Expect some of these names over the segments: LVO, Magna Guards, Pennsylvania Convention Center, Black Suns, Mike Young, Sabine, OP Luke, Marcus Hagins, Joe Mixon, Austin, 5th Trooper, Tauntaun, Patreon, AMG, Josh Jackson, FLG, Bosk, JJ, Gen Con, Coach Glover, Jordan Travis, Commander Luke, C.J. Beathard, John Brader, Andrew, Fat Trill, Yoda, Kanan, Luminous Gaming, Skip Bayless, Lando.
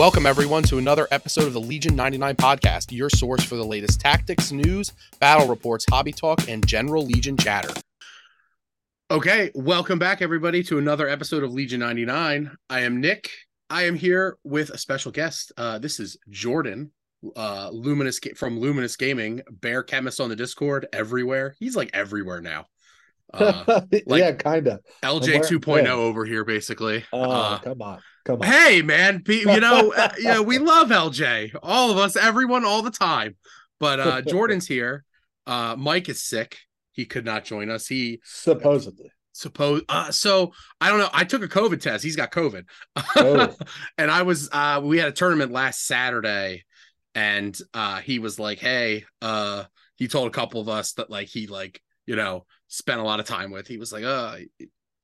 Welcome, everyone, to another episode of the Legion 99 podcast, your source for the latest tactics, news, battle reports, hobby talk, and general Legion chatter. Okay, welcome back, everybody, to another episode of Legion 99. I am Nick. I am here with a special guest. This is Jordan, from Luminous Gaming, Bear Chemist on the Discord, everywhere. He's like everywhere now. Yeah, kind of. LJ 2.0 over here, basically. Come on. Hey, man, you know, we love LJ. All of us, everyone, all the time. But Jordan's here. Mike is sick. He could not join us. He supposedly. So I don't know. I took a COVID test. He's got COVID. Oh. And I was. We had a tournament last Saturday, and he was like, "Hey," he told a couple of us that he spent a lot of time with. He was like,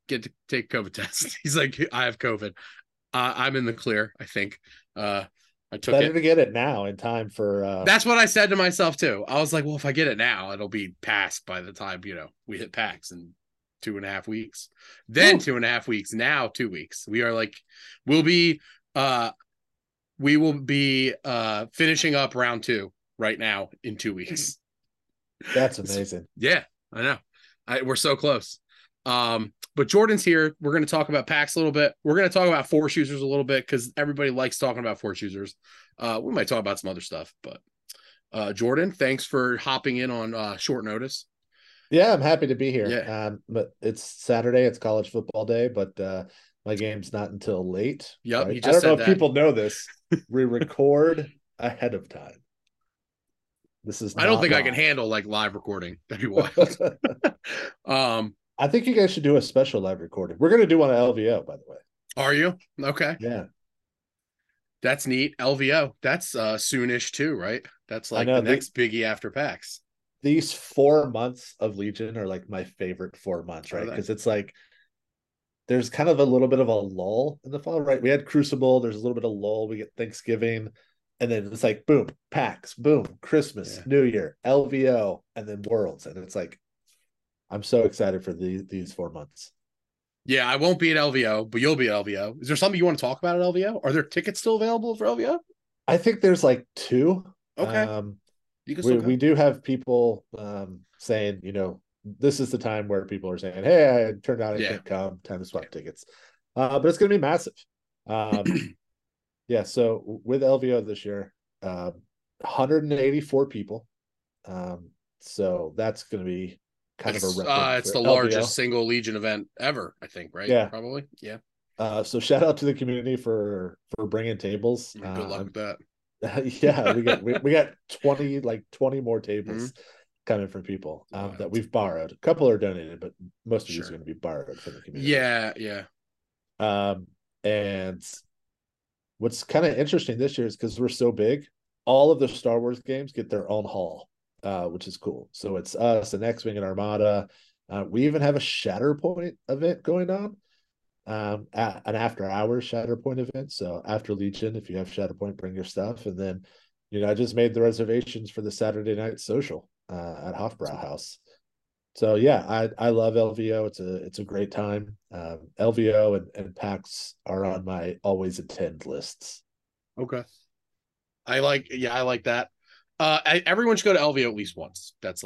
get to take a COVID test. He's like, I have COVID. I'm in the clear, I think. I took better it. To get it now in time for that's what I said to myself too. I was like, well, if I get it now, it'll be passed by the time, we hit PAX in 2.5 weeks. Then 2.5 weeks, now 2 weeks. We are we will be finishing up round 2 right now in 2 weeks. That's amazing. Yeah, I know. We're so close. But Jordan's here. We're going to talk about PAX a little bit. We're going to talk about force users a little bit because everybody likes talking about force users. We might talk about some other stuff, but Jordan, thanks for hopping in on short notice. Yeah, I'm happy to be here. Yeah. But it's Saturday. It's college football day, but my game's not until late. Yep, right? I don't know if people know this. We record ahead of time. This is. I don't think live. I can handle live recording. That'd be wild. I think you guys should do a special live recording. We're going to do one at LVO, by the way. Are you? Okay. Yeah. That's neat. LVO. That's soonish too, right? That's the next biggie after PAX. These 4 months of Legion are my favorite 4 months, right? Because it's there's kind of a little bit of a lull in the fall, right? We had Crucible. There's a little bit of lull. We get Thanksgiving. And then it's boom, PAX, boom, Christmas, yeah. New Year, LVO, and then Worlds. And it's I'm so excited for these 4 months. Yeah, I won't be at LVO, but you'll be at LVO. Is there something you want to talk about at LVO? Are there tickets still available for LVO? I think there's 2. Okay. We do have people saying, this is the time where people are saying, hey, I turned out I can't come, time to swap tickets. But it's going to be massive. Yeah, so with LVO this year, 184 people. So that's going to be kind of a record. It's the LVO. Largest single Legion event ever, I think, right? Yeah. Probably, yeah. So shout out to the community for bringing tables. Good luck with that. Yeah, we got 20 more tables coming from people that we've borrowed. A couple are donated, but most of these are going to be borrowed from the community. Yeah, yeah. And what's kind of interesting this year is because we're so big, all of the Star Wars games get their own hall. Which is cool. So it's us and X-Wing and Armada. We even have a Shatterpoint event going on, an after-hours Shatterpoint event. So after Legion, if you have Shatterpoint, bring your stuff. And then, I just made the reservations for the Saturday night social at Hofbrauhaus. So yeah, I love LVO. It's a great time. LVO and PAX are on my always attend lists. Okay, I like that. Everyone should go to LVO at least once. That's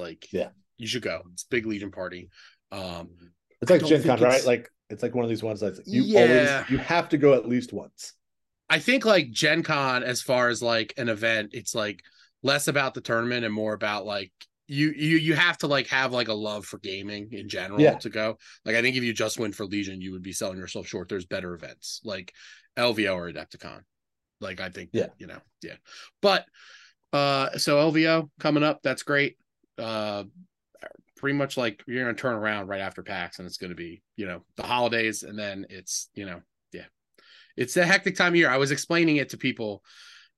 you should go. It's a big Legion party. It's like Gen Con, right? It's one of these ones that you have to go at least once. I think Gen Con, as far as an event, it's less about the tournament and more about you have to have a love for gaming in general to go. I think if you just went for Legion, you would be selling yourself short. There's better events like LVO or Adepticon. I think but. So LVO coming up, that's great. Pretty much you're gonna turn around right after PAX, and it's gonna be the holidays, and then it's it's a hectic time of year. I was explaining it to people.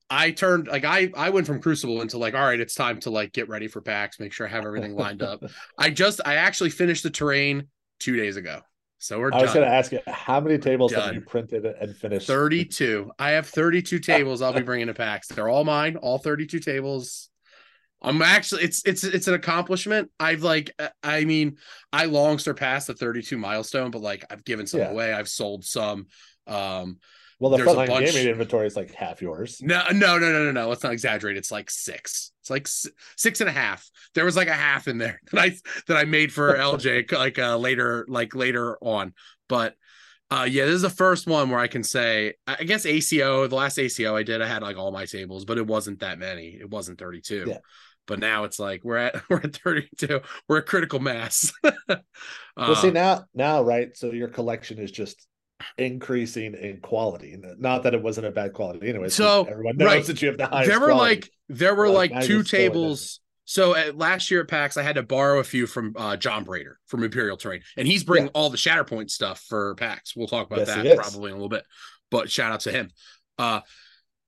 I turned I went from Crucible into all right, it's time to get ready for PAX, make sure I have everything lined up. I actually finished the terrain 2 days ago. So we're done. I was going to ask you, how many tables have you printed and finished? 32. I have 32 tables I'll be bringing to PAX. They're all mine, all 32 tables. I'm actually, it's an accomplishment. I've I long surpassed the 32 milestone, but I've given some away. I've sold some. Well, the front gaming inventory is like half yours. No. Let's not exaggerate. It's like six. It's like six and a half. There was like a half in there that I made for LJ later on. But yeah, this is the first one where I can say, I guess ACO, the last ACO I did, I had like all my tables, but it wasn't that many. It wasn't 32. Yeah. But now it's like we're at 32. We're at critical mass. Well, see now, right? So your collection is just increasing in quality. Not that it wasn't a bad quality anyway. So everyone knows that you have the highest. There were like two tables. So last year at PAX, I had to borrow a few from John Brader from Imperial Terrain, and he's bringing all the Shatterpoint stuff for PAX. We'll talk about that probably in a little bit. But shout out to him.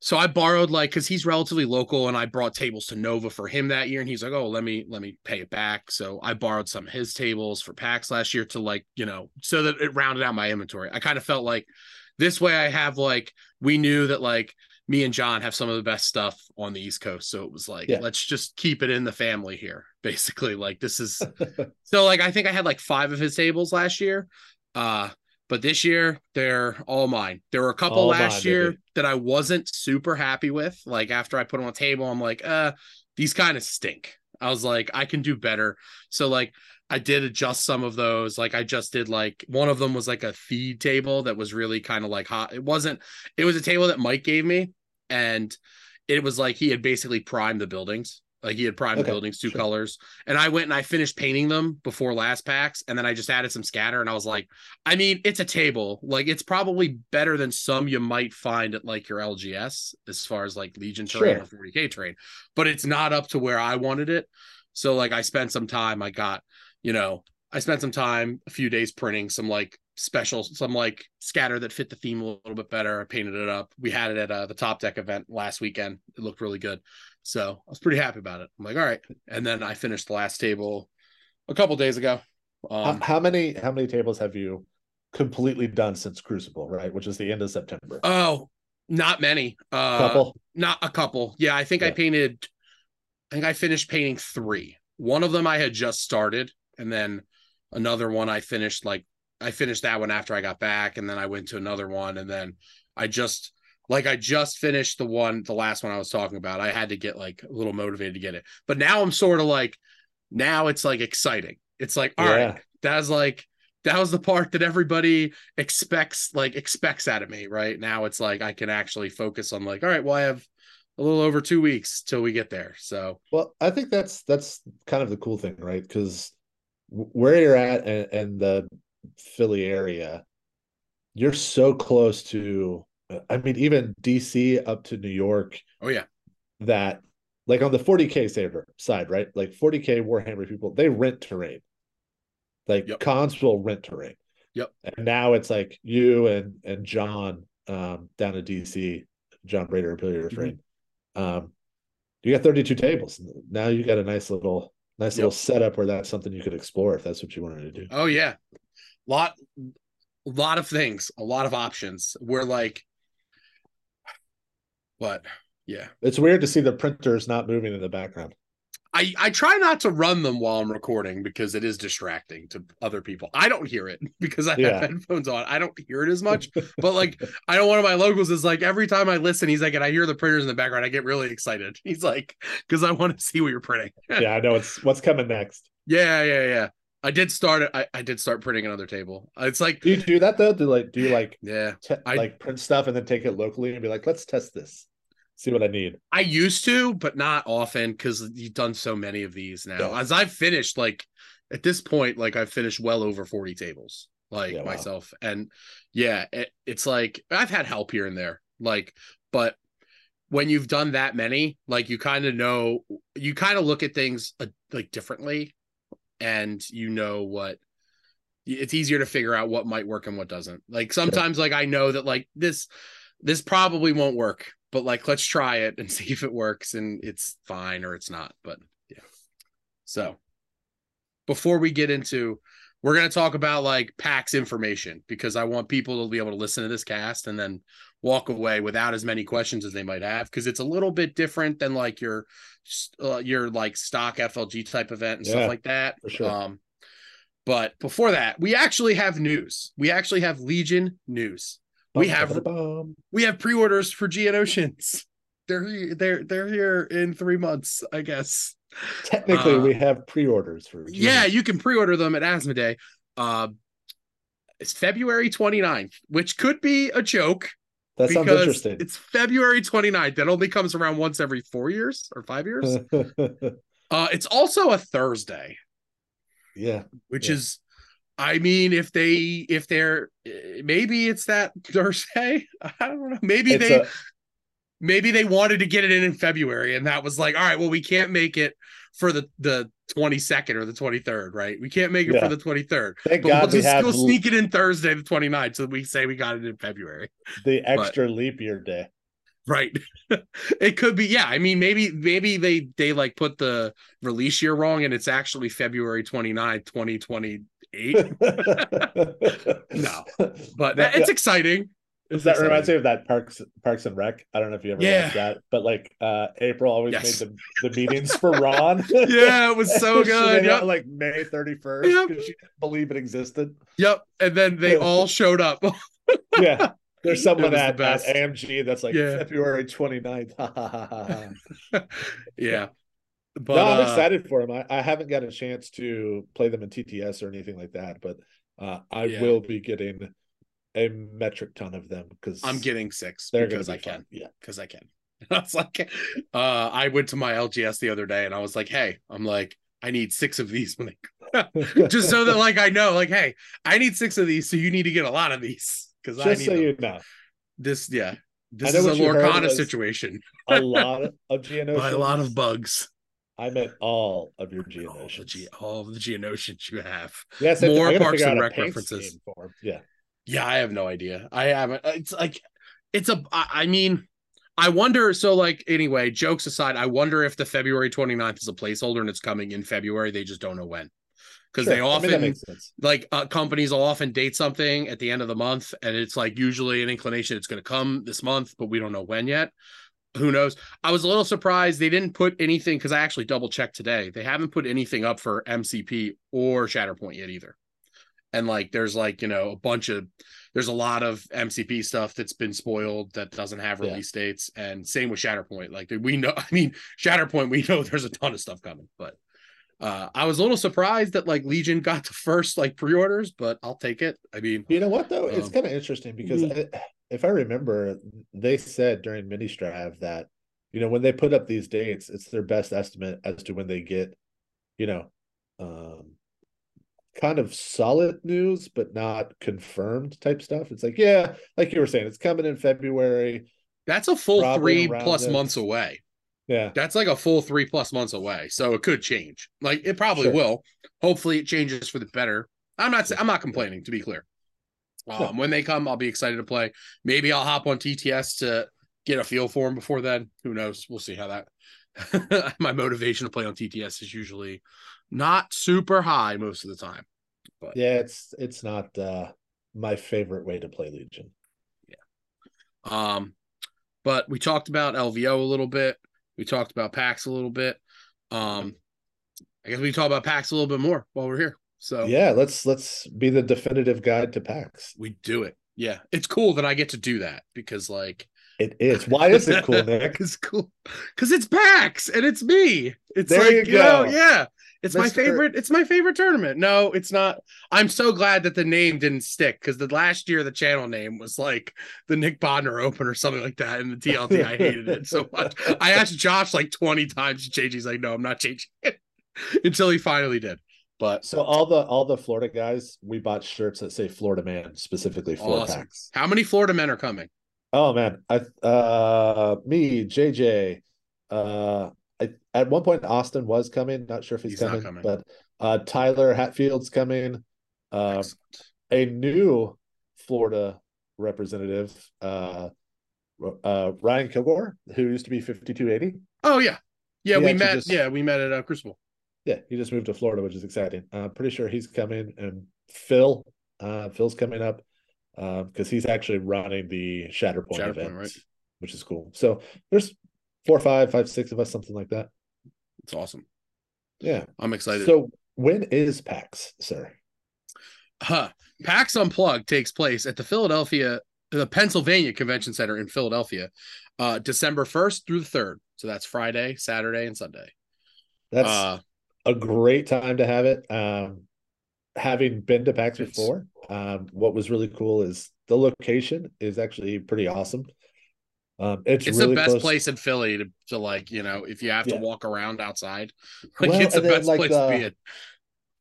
So I borrowed, like, because he's relatively local, and I brought tables to Nova for him that year, and he's like, oh, let me pay it back. So I borrowed some of his tables for PAX last year to, like, you know, so that it rounded out my inventory. I kind of felt like this way I have, like, we knew that, like, me and John have some of the best stuff on the East Coast. So it was like, let's just keep it in the family here, basically. Like, this is so, like, I think I had like 5 of his tables last year. But this year, they're all mine. There were a couple last year that I wasn't super happy with. Like, after I put them on the table, I'm like, these kind of stink. I was like, I can do better. So, like, I did adjust some of those. Like, I just did, like, one of them was like a feed table that was really kind of like hot. It was a table that Mike gave me. And it was like he had basically primed the buildings. Like, he had primed the buildings, 2 colors. And I went and I finished painting them before last PAX. And then I just added some scatter. And I was like, I mean, it's a table. Like, it's probably better than some you might find at, like, your LGS as far as, like, Legion terrain or 40K terrain. But it's not up to where I wanted it. So, like, I spent some time. I spent some time, a few days printing some, like, some scatter that fit the theme a little bit better. I painted it up. We had it at the Top Deck event last weekend. It looked really good. So I was pretty happy about it. I'm like, all right. And then I finished the last table a couple days ago. How many tables have you completely done since Crucible, right? Which is the end of September. Oh, not many. Not a couple. Yeah, I think I finished painting 3. One of them I had just started, and then another one I finished that one after I got back, and then I went to another one, and then I just finished the last one I was talking about. I had to get, like, a little motivated to get it. But now I'm sort of like, now it's, like, exciting. It's like, all right, that was the part that everybody expects out of me, right? Now it's like, I can actually focus on, like, all right, well, I have a little over 2 weeks till we get there. So, well, I think that's kind of the cool thing, right? Because where you're at and the Philly area, you're so close to, I mean, even DC up to New York. Oh, yeah. That, like, on the 40K side, right? Like, 40K Warhammer people, they rent terrain. Like, cons will rent terrain. Yep. And now it's like you and John down in DC, John Brader, Imperial Terrain. Mm-hmm. You got 32 tables. Now you got a nice little setup where that's something you could explore if that's what you wanted to do. Oh, yeah. A lot of things, a lot of options. We're like, but yeah, it's weird to see the printers not moving in the background. I try not to run them while I'm recording because it is distracting to other people. I don't hear it because I have headphones on. I don't hear it as much, but, like, I know one of my locals is like, every time I listen, he's like, and I hear the printers in the background, I get really excited. He's like, because I want to see what you're printing. I know it's what's coming next. Yeah. I did start printing another table. It's like, do you do that though? Do you print stuff and then take it locally and be like, let's test this, see what I need? I used to, but not often because you've done so many of these now. No. As I've finished, like, at this point, like, I've finished well over 40 tables, like, myself. Wow. And yeah, it's like I've had help here and there, like, but when you've done that many, like, you kind of know, you kind of look at things like differently. And you know what, it's easier to figure out what might work and what doesn't. Like, sometimes, like, I know that, like, this probably won't work, but, like, let's try it and see if it works, and it's fine or it's not. But yeah. So before we get into, we're going to talk about, like, PAX information, because I want people to be able to listen to this cast and then walk away without as many questions as they might have, because it's a little bit different than, like, your like stock FLG type event and stuff like that. For sure. But before that, we actually have news. We actually have Legion news. We have pre-orders for Geonosians. They're here in 3 months, I guess. Technically, we have pre-orders for Geonosians. Yeah, you can pre-order them at Asmodee. It's February 29th, which could be a joke. That sounds interesting. It's February 29th. That only comes around once every 4 years or 5 years. It's also a Thursday. Yeah. Which is, I mean, if they're maybe it's that Thursday. I don't know. Maybe they wanted to get it in February, and that was like, all right, well, we can't make it for the 22nd or the 23rd, right? We can't make it for the 23rd. We'll sneak it in Thursday the 29th, so we say we got it in February. The extra leap year day. Right. It could be, yeah. I mean, maybe they like put the release year wrong, and it's actually February 29th, 2028. No. But it's exciting. That reminds me of that Parks and Rec. I don't know if you ever watched that, but like April always made the meetings for Ron. Yeah, it was so good. Yeah, like May 31st because she didn't believe it existed. Yep, and then they all showed up. Yeah, there's someone at AMG that's like February 29th. Yeah, but I'm excited for them. I haven't got a chance to play them in TTS or anything like that, but I will be getting a metric ton of them because I'm getting 6 because I can. Yeah, because I can. And I was like, I went to my LGS the other day and I was like, hey, I need 6 of these when they just so that I know, hey, I need 6 of these, so you need to get a lot of these because I need so you know. This is a Lorcana situation. A lot of Geonosians. By a lot of bugs. I meant all of your Geonosians. All of the Geonosians you have. Yes, more Parks and Rec references. Yeah. Yeah, I have no idea. I haven't. It's like, it's a, I mean, I wonder. So anyway, jokes aside, I wonder if the February 29th is a placeholder and it's coming in February. They just don't know when, because they often companies will often date something at the end of the month. And it's usually an inclination it's going to come this month, but we don't know when yet. Who knows? I was a little surprised they didn't put anything, because I actually double checked today. They haven't put anything up for MCP or Shatterpoint yet either. And there's there's a lot of MCP stuff that's been spoiled that doesn't have release dates, and same with Shatterpoint. We know, I mean, Shatterpoint, we know there's a ton of stuff coming, but I was a little surprised that Legion got the first pre-orders, but I'll take it. I mean, you know what though, it's kind of interesting because if I remember, they said during Mini-Strav that when they put up these dates, it's their best estimate as to when they get, kind of solid news but not confirmed type stuff. It's you were saying, it's coming in February. That's a full 3+ months away. Yeah, that's a full 3+ months away, so it could change. It probably will. Hopefully it changes for the better. I'm not complaining, to be clear. When they come, I'll be excited to play. Maybe I'll hop on TTS to get a feel for them before then. Who knows? We'll see how that my motivation to play on TTS is usually not super high most of the time, but yeah, it's not my favorite way to play Legion. Yeah, but we talked about LVO a little bit. We talked about PAX a little bit. I guess we can talk about PAX a little bit more while we're here. So yeah, let's be the definitive guide to PAX. We do it. Yeah, it's cool that I get to do that because it is. Why is it cool, Nick? It's cool because it's PAX and it's me. It's there you go. You know, yeah. It's my favorite. It's my favorite tournament. No, it's not. I'm so glad that the name didn't stick, because the last year the channel name was the Nick Bodner Open or something like that. And the TLT, I hated it so much. I asked Josh 20 times to change. He's like, no, I'm not changing it, until he finally did. But so all the Florida guys, we bought shirts that say Florida Man specifically for PAX. How many Florida men are coming? Oh man, me, JJ, at one point, Austin was coming. Not sure if he's coming, but Tyler Hatfield's coming. A new Florida representative, Ryan Kilgore, who used to be 5280. Oh yeah, yeah. We met at Crucible. Yeah, he just moved to Florida, which is exciting. I'm pretty sure he's coming, and Phil's coming up because he's actually running the Shatterpoint event, right, which is cool. So there's 4, 5, 6 of us, something like that. It's awesome. Yeah, I'm excited. So when is PAX, sir? PAX Unplugged takes place at the Philadelphia the Pennsylvania Convention Center in Philadelphia, December 1st through the 3rd. So that's Friday, Saturday, and Sunday. That's a great time to have it. Having been to PAX before, what was really cool is the location is actually pretty awesome. It's really the best place in Philly to like, you know, if you have to walk around outside, like it's the best place to be in.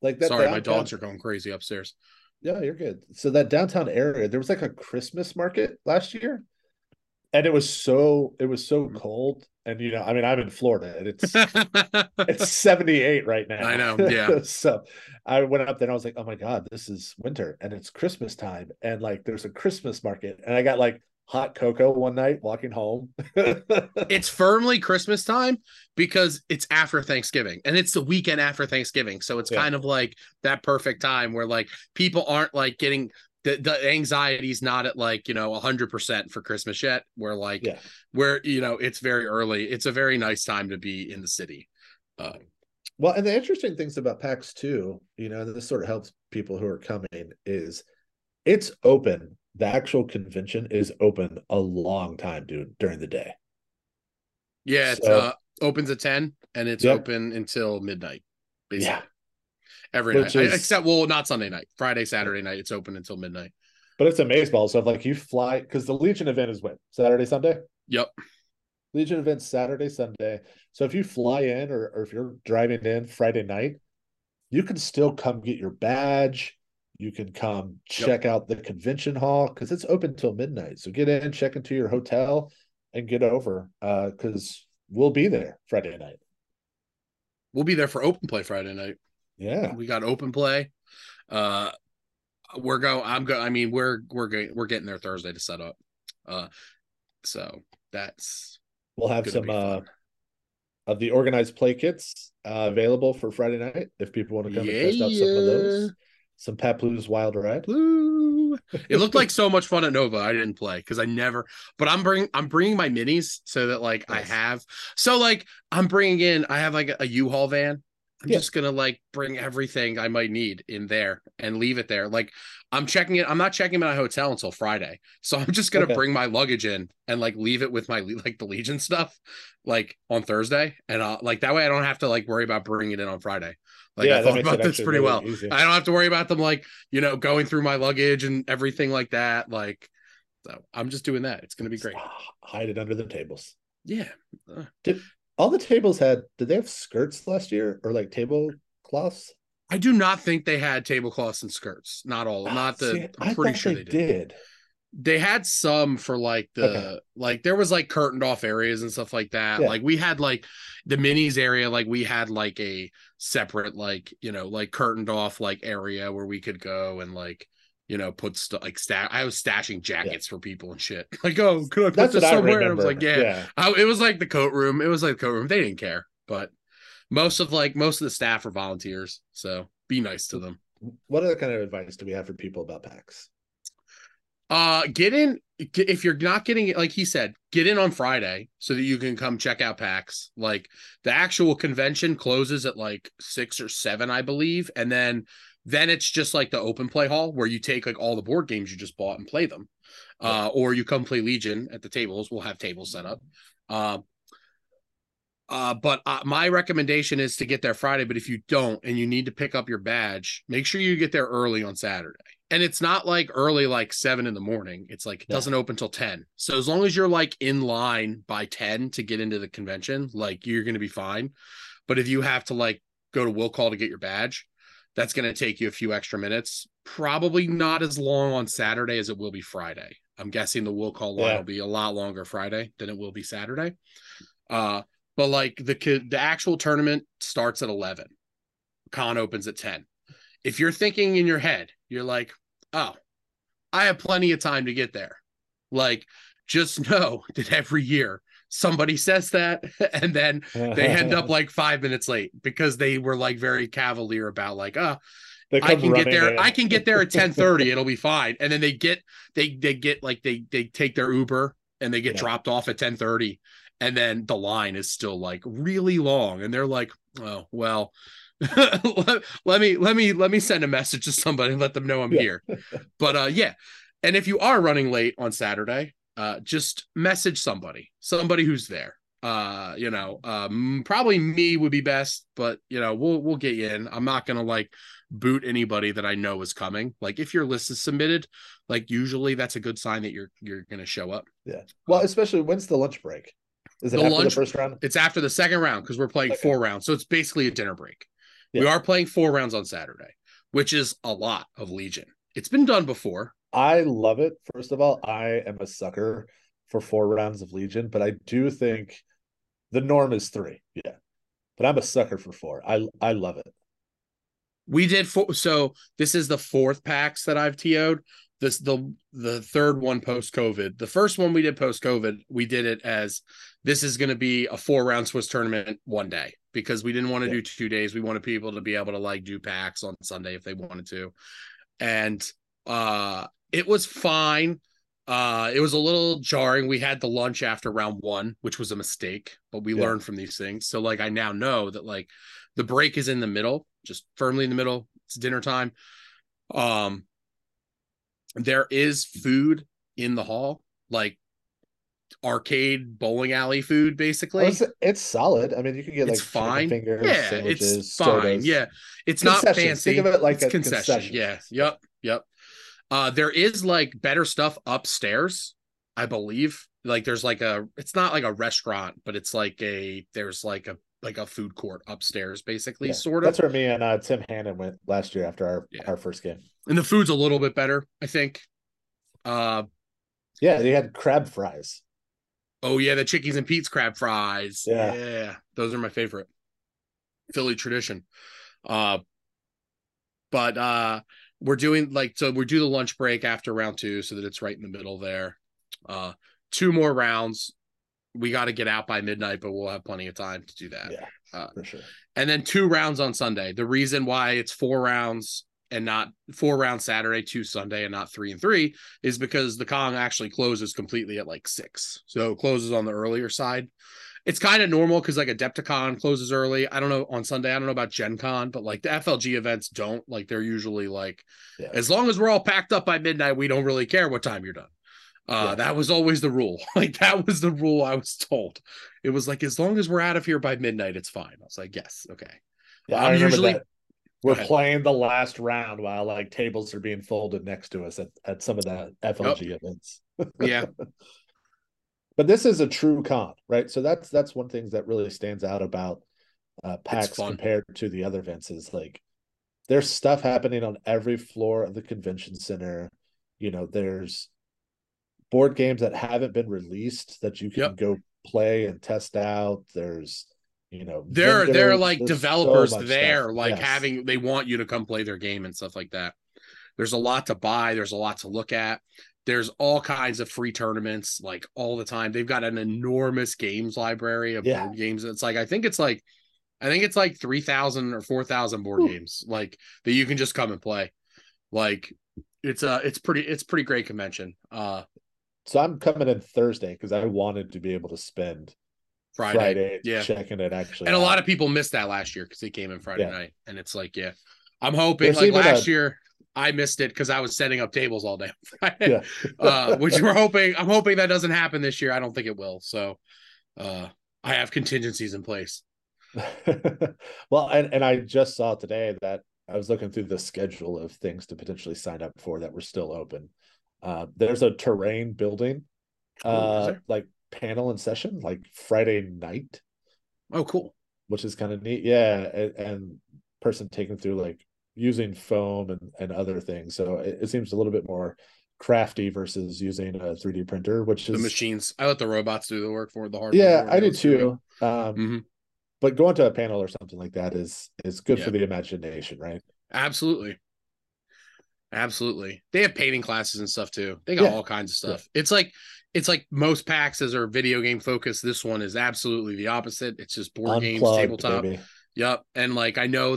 Like that Sorry, downtown, my dogs are going crazy upstairs. Yeah, you're good. So that downtown area, there was like a Christmas market last year, and it was so cold. And you know, I mean, I'm in Florida, and it's it's 78 right now. I know, yeah. So I went up there, and I was like, oh my god, this is winter, and it's Christmas time, and like there's a Christmas market, and I got like hot cocoa one night walking home. It's firmly Christmas time because it's after Thanksgiving, and it's the weekend after Thanksgiving, so it's kind of like that perfect time where like people aren't like getting the anxiety's not at like, you know, 100% for Christmas yet. We're like where, you know, it's very early. It's a very nice time to be in the city. Well, and the interesting things about PAX too, you know, and this sort of helps people who are coming, is it's open. The actual convention is open a long time, dude, during the day. Yeah, so, it opens at 10, and it's open until midnight, basically. Yeah. Every night. Except, well, not Sunday night. Friday, Saturday night, it's open until midnight. But it's amazeball. So, if, like, you fly, because the Legion event is when? Saturday, Sunday? Yep. Legion event Saturday, Sunday. So, if you fly in or if you're driving in Friday night, you can still come get your badge. You can come check out the convention hall because it's open till midnight. So get in, check into your hotel, and get over because we'll be there Friday night. We'll be there for open play Friday night. Yeah, we got open play. We're getting there Thursday to set up. So that's we'll have some of the organized play kits available for Friday night if people want to come and test out some of those. Some Paploo's Wild Ride. Blue. It looked like so much fun at Nova. I didn't play because I never. But I'm bringing my minis so that like nice. I have. So like I'm bringing in. I have like a U-Haul van. I'm just gonna like bring everything I might need in there and leave it there. Like I'm checking it. I'm not checking my hotel until Friday. So I'm just gonna bring my luggage in and like leave it with my like the Legion stuff like on Thursday, and like that way I don't have to like worry about bringing it in on Friday. Like I thought about this pretty well. Easy. I don't have to worry about them like, you know, going through my luggage and everything like that. Like so I'm just doing that. It's going to be great. Hide it under the tables. Yeah. Did all the tables did they have skirts last year or like tablecloths? I do not think they had tablecloths and skirts. Not all. I'm pretty sure they did. They had some for like the like there was like curtained off areas and stuff like that. Yeah. Like we had like the minis area, like we had like a separate like, you know, like curtained off like area where we could go and like, you know, put stuff like I was stashing jackets for people and shit. Like, oh, could I put this somewhere? And I was like, it was like the coat room. It was like the coat room. They didn't care, but most of the staff are volunteers, so be nice to them. What other kind of advice do we have for people about PAX? Get in if you're not getting it, like he said, get in on Friday so that you can come check out PAX. Like the actual convention closes at like 6 or 7, I believe, and then it's just like the open play hall where you take like all the board games you just bought and play them, or you come play Legion at the tables. We'll have tables set up. But my recommendation is to get there Friday. But if you don't and you need to pick up your badge, make sure you get there early on Saturday. And it's not like early, like 7 in the morning. It's like it doesn't open till 10. So as long as you're like in line by 10 to get into the convention, like you're going to be fine. But if you have to like go to will call to get your badge, that's going to take you a few extra minutes. Probably not as long on Saturday as it will be Friday. I'm guessing the will call line will be a lot longer Friday than it will be Saturday. But like the actual tournament starts at 11. Con opens at 10. If you're thinking in your head, you're like, oh, I have plenty of time to get there. Like, just know that every year somebody says that and then they end up like 5 minutes late because they were like very cavalier about like, I can get there at 10:30. It'll be fine. And then they take their Uber and they get dropped off at 10:30. And then the line is still like really long. And they're like, oh, well, let me send a message to somebody and let them know I'm here. But And if you are running late on Saturday, just message somebody who's there. Probably me would be best, but we'll get you in. I'm not gonna boot anybody that I know is coming. If your list is submitted, usually that's a good sign that you're gonna show up. Yeah. Well, especially when's the lunch break? Is it after the first round? It's after the second round because we're playing 4 rounds, so it's basically a dinner break. Yeah. We are playing 4 rounds on Saturday, which is a lot of Legion. It's been done before. I love it. First of all, I am a sucker for 4 rounds of Legion, but I do think the norm is 3. Yeah, but I'm a sucker for 4. I love it. We did 4. So this is the 4th PAX that I've TO'd. This the 3rd one post COVID. The first one we did post COVID, we did it as this is going to be a 4-round Swiss tournament one day because we didn't want to do 2 days. We wanted people to be able to do PAX on Sunday if they wanted to, and it was fine. It was a little jarring. We had the lunch after round 1, which was a mistake, but we learned from these things. So I now know that the break is in the middle. Just firmly in the middle. It's dinner time. There is food in the hall, arcade bowling alley food, basically. It's solid. I mean, you can get fine fingers, sandwiches, it's fine. Sodas. Yeah, it's not fancy. Think of it like it's a concession. Yeah. Yep. There is better stuff upstairs, I believe. There's it's not a restaurant, but it's there's a food court upstairs, basically, sort of. That's where me and Tim Hannon went last year after our first game. And the food's a little bit better, I think. Yeah, they had crab fries. Oh, yeah, the Chickies and Pete's crab fries. Yeah, those are my favorite. Philly tradition. But we're doing, we do the lunch break after round 2 so that it's right in the middle there. 2 more rounds. We got to get out by midnight, but we'll have plenty of time to do that. Yeah, for sure. And then 2 rounds on Sunday. The reason why it's 4 rounds and not 4 rounds Saturday, 2 Sunday, and not 3 and 3 is because the Kong actually closes completely at 6. So it closes on the earlier side. It's kind of normal because Adepticon closes early. I don't know on Sunday. I don't know about Gen Con, but the FLG events don't. They're usually as long as we're all packed up by midnight, we don't really care what time you're done. That was always the rule. That was the rule I was told. It was as long as we're out of here by midnight, it's fine. I was yes, okay. Yeah, I remember usually that. We're playing the last round while tables are being folded next to us at some of the FLG events. Yeah, but this is a true con, right? So that's one thing that really stands out about PAX compared to the other events is there's stuff happening on every floor of the convention center. There's board games that haven't been released that you can go play and test out. There's there are developers there having, they want you to come play their game and stuff like that. There's a lot to buy, there's a lot to look at, there's all kinds of free tournaments all the time. They've got an enormous games library of board games. It's I think it's 3,000 or 4,000 board games that you can just come and play. It's pretty great convention. So I'm coming in Thursday because I wanted to be able to spend Friday checking it actually. And a lot of people missed that last year because they came in Friday night. And it's I'm hoping last year I missed it because I was setting up tables all day on Friday. Yeah. Which I'm hoping that doesn't happen this year. I don't think it will. So I have contingencies in place. Well, and I just saw today that I was looking through the schedule of things to potentially sign up for that were still open. There's a terrain building panel and session Friday night. Oh, cool. Which is kind of neat. Yeah. And person taken through using foam and other things. So it seems a little bit more crafty versus using a 3D printer, which is the machines. I let the robots do the work for the hardware. Yeah, I do too. But going to a panel or something like that is good for the imagination, right? Absolutely. Absolutely. They have painting classes and stuff too. They got all kinds of stuff. Yeah. It's like most PAXs are video game focused. This one is absolutely the opposite. It's just board games, tabletop. Baby. Yep. And I know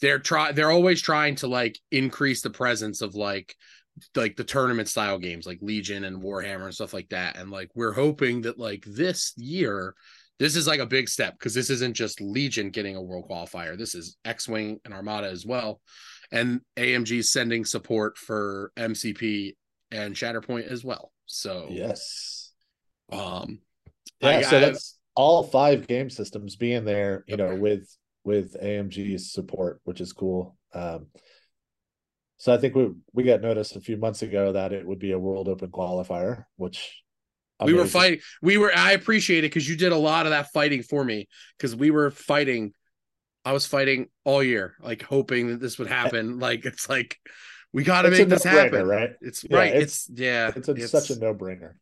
they're always trying to increase the presence of the tournament style games like Legion and Warhammer and stuff like that. And we're hoping that this year, this is a big step because this isn't just Legion getting a world qualifier. This is X-Wing and Armada as well. And AMG sending support for MCP and Shatterpoint as well. So yes, so that's all five game systems being there, you know, with AMG's support, which is cool. So I think we got noticed a few months ago that it would be a World Open qualifier, which amazing. We were fighting. I appreciate it because you did a lot of that fighting for me, because we were fighting. I was fighting all year, like hoping that this would happen. Like, it's like, we got to make this happen. Right. It's right. It's such a no brainer.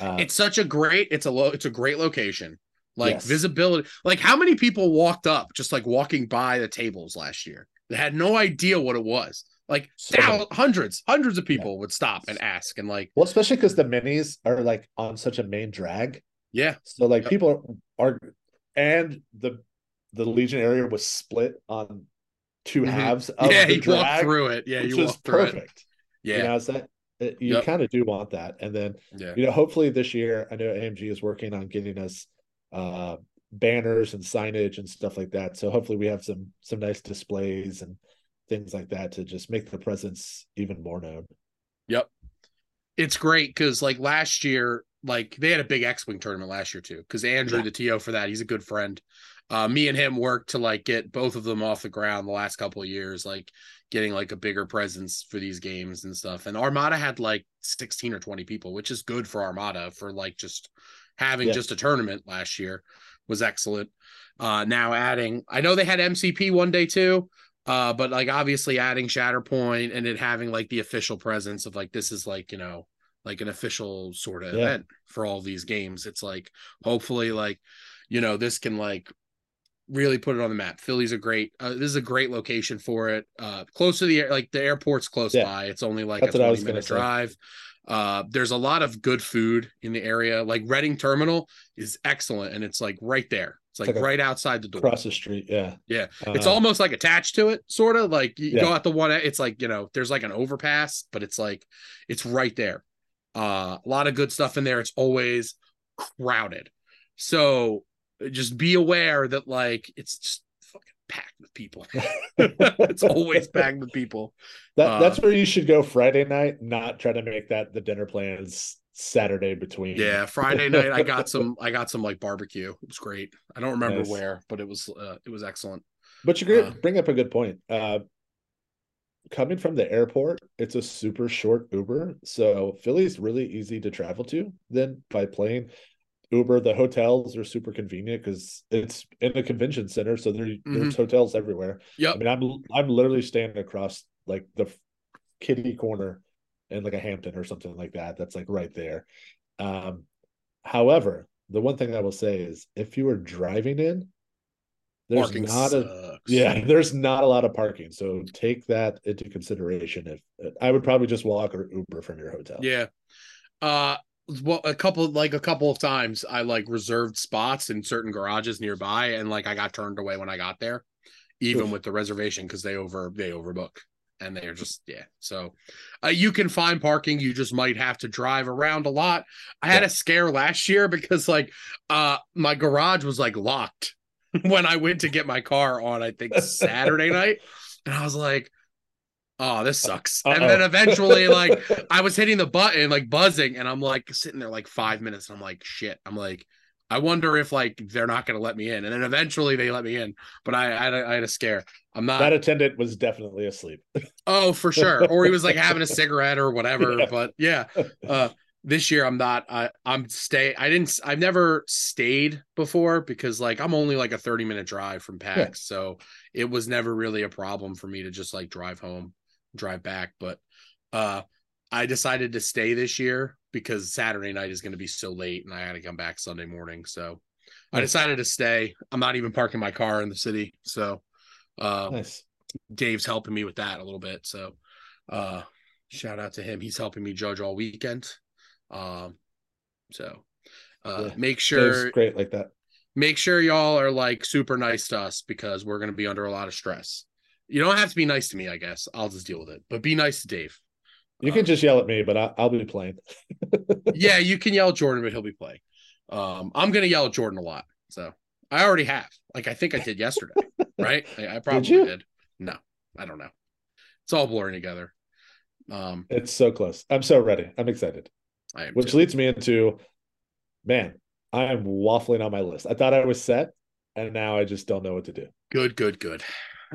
It's such a great, it's a great location. Like visibility, like how many people walked up just like walking by the tables last year? They had no idea what it was. Like hundreds of people would stop and ask. And like, well, especially because the minis are like on such a main drag. Yeah. So like people are, and the Legion area was split on two halves of the drag. Yeah, you walk through it. Yeah, you walk through it. Perfect. Yeah. You know, it's that, you kind of do want that. And then, you know, hopefully this year, I know AMG is working on getting us banners and signage and stuff like that. So hopefully we have some nice displays and things like that to just make the presence even more known. Yep. It's great because like last year, like they had a big X-Wing tournament last year too, because Andrew, the TO for that, he's a good friend. Me and him worked to like get both of them off the ground the last couple of years, like getting like a bigger presence for these games and stuff. And Armada had like 16 or 20 people, which is good for Armada, for like just having just a tournament last year was excellent. Now adding, I know they had MCP one day too, but like obviously adding Shatterpoint and it having like the official presence of like, this is like, you know, like an official sort of event for all these games. It's like, hopefully like, you know, this can like really put it on the map. Philly's a great, this is a great location for it. Close to the airport's close by. It's only like a 20-minute drive. There's a lot of good food in the area. Like Reading Terminal is excellent. And it's like right there. It's like right outside the door. Across the street. Yeah. Yeah. It's almost like attached to it. Sort of like you go out the one, it's like, you know, there's like an overpass, but it's like, it's right there. A lot of good stuff in there. It's always crowded. So just be aware that like it's just fucking packed with people. It's always packed with people. That's where you should go Friday night, not try to make that the dinner plans Saturday between. Yeah, Friday night I got some like barbecue. It was great. I don't remember where, but it was excellent. But you bring up a good point. Coming from the airport, it's a super short Uber. So Philly's really easy to travel to then by plane. Uber, the hotels are super convenient because it's in a convention center, so there's hotels everywhere. Yeah, I mean, I'm literally standing across like the kitty corner in like a Hampton or something like that. That's like right there. However, the one thing I will say is if you are driving in, there's not a lot of parking. So take that into consideration. If I would probably just walk or Uber from your hotel. Yeah. Well, a couple of times I like reserved spots in certain garages nearby, and like I got turned away when I got there, even with the reservation, because they overbook, and they're just So, you can find parking. You just might have to drive around a lot. I had a scare last year because like my garage was like locked when I went to get my car on I think Saturday night, and I was like, oh, this sucks. And then eventually, like, I was hitting the button, like, buzzing, and I'm, like, sitting there, like, 5 minutes, and I'm, like, shit. I'm, like, I wonder if, like, they're not going to let me in. And then eventually they let me in, but I had a scare. I'm not... That attendant was definitely asleep. Oh, for sure. Or he was, like, having a cigarette or whatever. Yeah. But, yeah, this year I'm not... I've never stayed before because, like, I'm only, like, a 30-minute drive from PAX, so it was never really a problem for me to just, like, drive home. Drive back, but I decided to stay this year because Saturday night is going to be so late and I had to come back Sunday morning, so I decided to stay. I'm not even parking my car in the city, so nice. Dave's helping me with that a little bit, so shout out to him. He's helping me judge all weekend, make sure Dave's great like that. Make sure y'all are like super nice to us because we're going to be under a lot of stress. You don't have to be nice to me, I guess. I'll just deal with it. But be nice to Dave. You can just yell at me, but I'll be playing. Yeah, you can yell at Jordan, but he'll be playing. I'm going to yell at Jordan a lot. So I already have. Like, I think I did yesterday, right? I probably did. No, I don't know. It's all blurring together. It's so close. I'm so ready. I'm excited. I am, which too. Leads me into, man, I am waffling on my list. I thought I was set, and now I just don't know what to do. Good.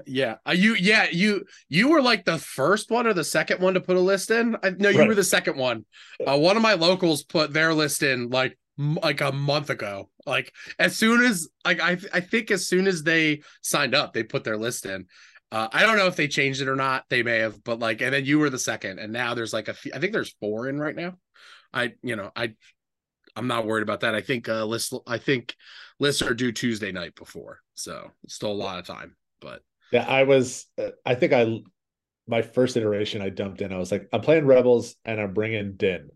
Yeah. You were like the first one or the second one to put a list in. You were the second one. One of my locals put their list in like a month ago. I think as soon as they signed up, they put their list in. I don't know if they changed it or not. They may have, but and then you were the second, and now there's I think there's four in right now. I'm not worried about that. I think lists are due Tuesday night before, so it's still a lot of time. But yeah, my first iteration I dumped in. I was like, I'm playing Rebels and I'm bringing Din,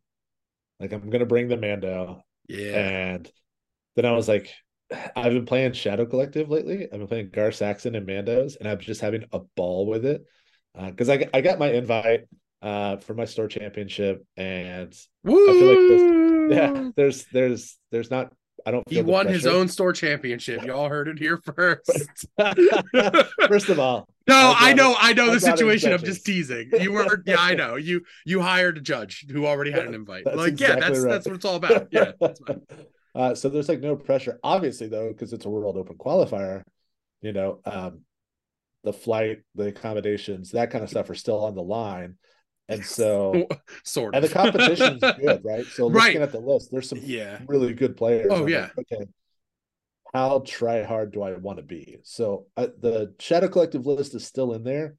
I'm gonna bring the Mando. Yeah, and then I was like, I've been playing Shadow Collective lately. I've been playing Gar Saxon and Mandos, and I'm just having a ball with it because I got my invite for my store championship, and woo! I feel like there's not. I don't feel he won his own store championship. Y'all heard it here first. First of all, no, I know the situation. I'm just teasing. You were, yeah, I know. You hired a judge who already had an invite. That's what it's all about. Yeah. That's fine. So there's no pressure, obviously, though, because it's a World Open qualifier. The flight, the accommodations, that kind of stuff are still on the line. And so, sort of. And the competition's good, right? So looking at the list, there's some really good players. Oh, yeah. Okay, how try hard do I want to be? So the Shadow Collective list is still in there,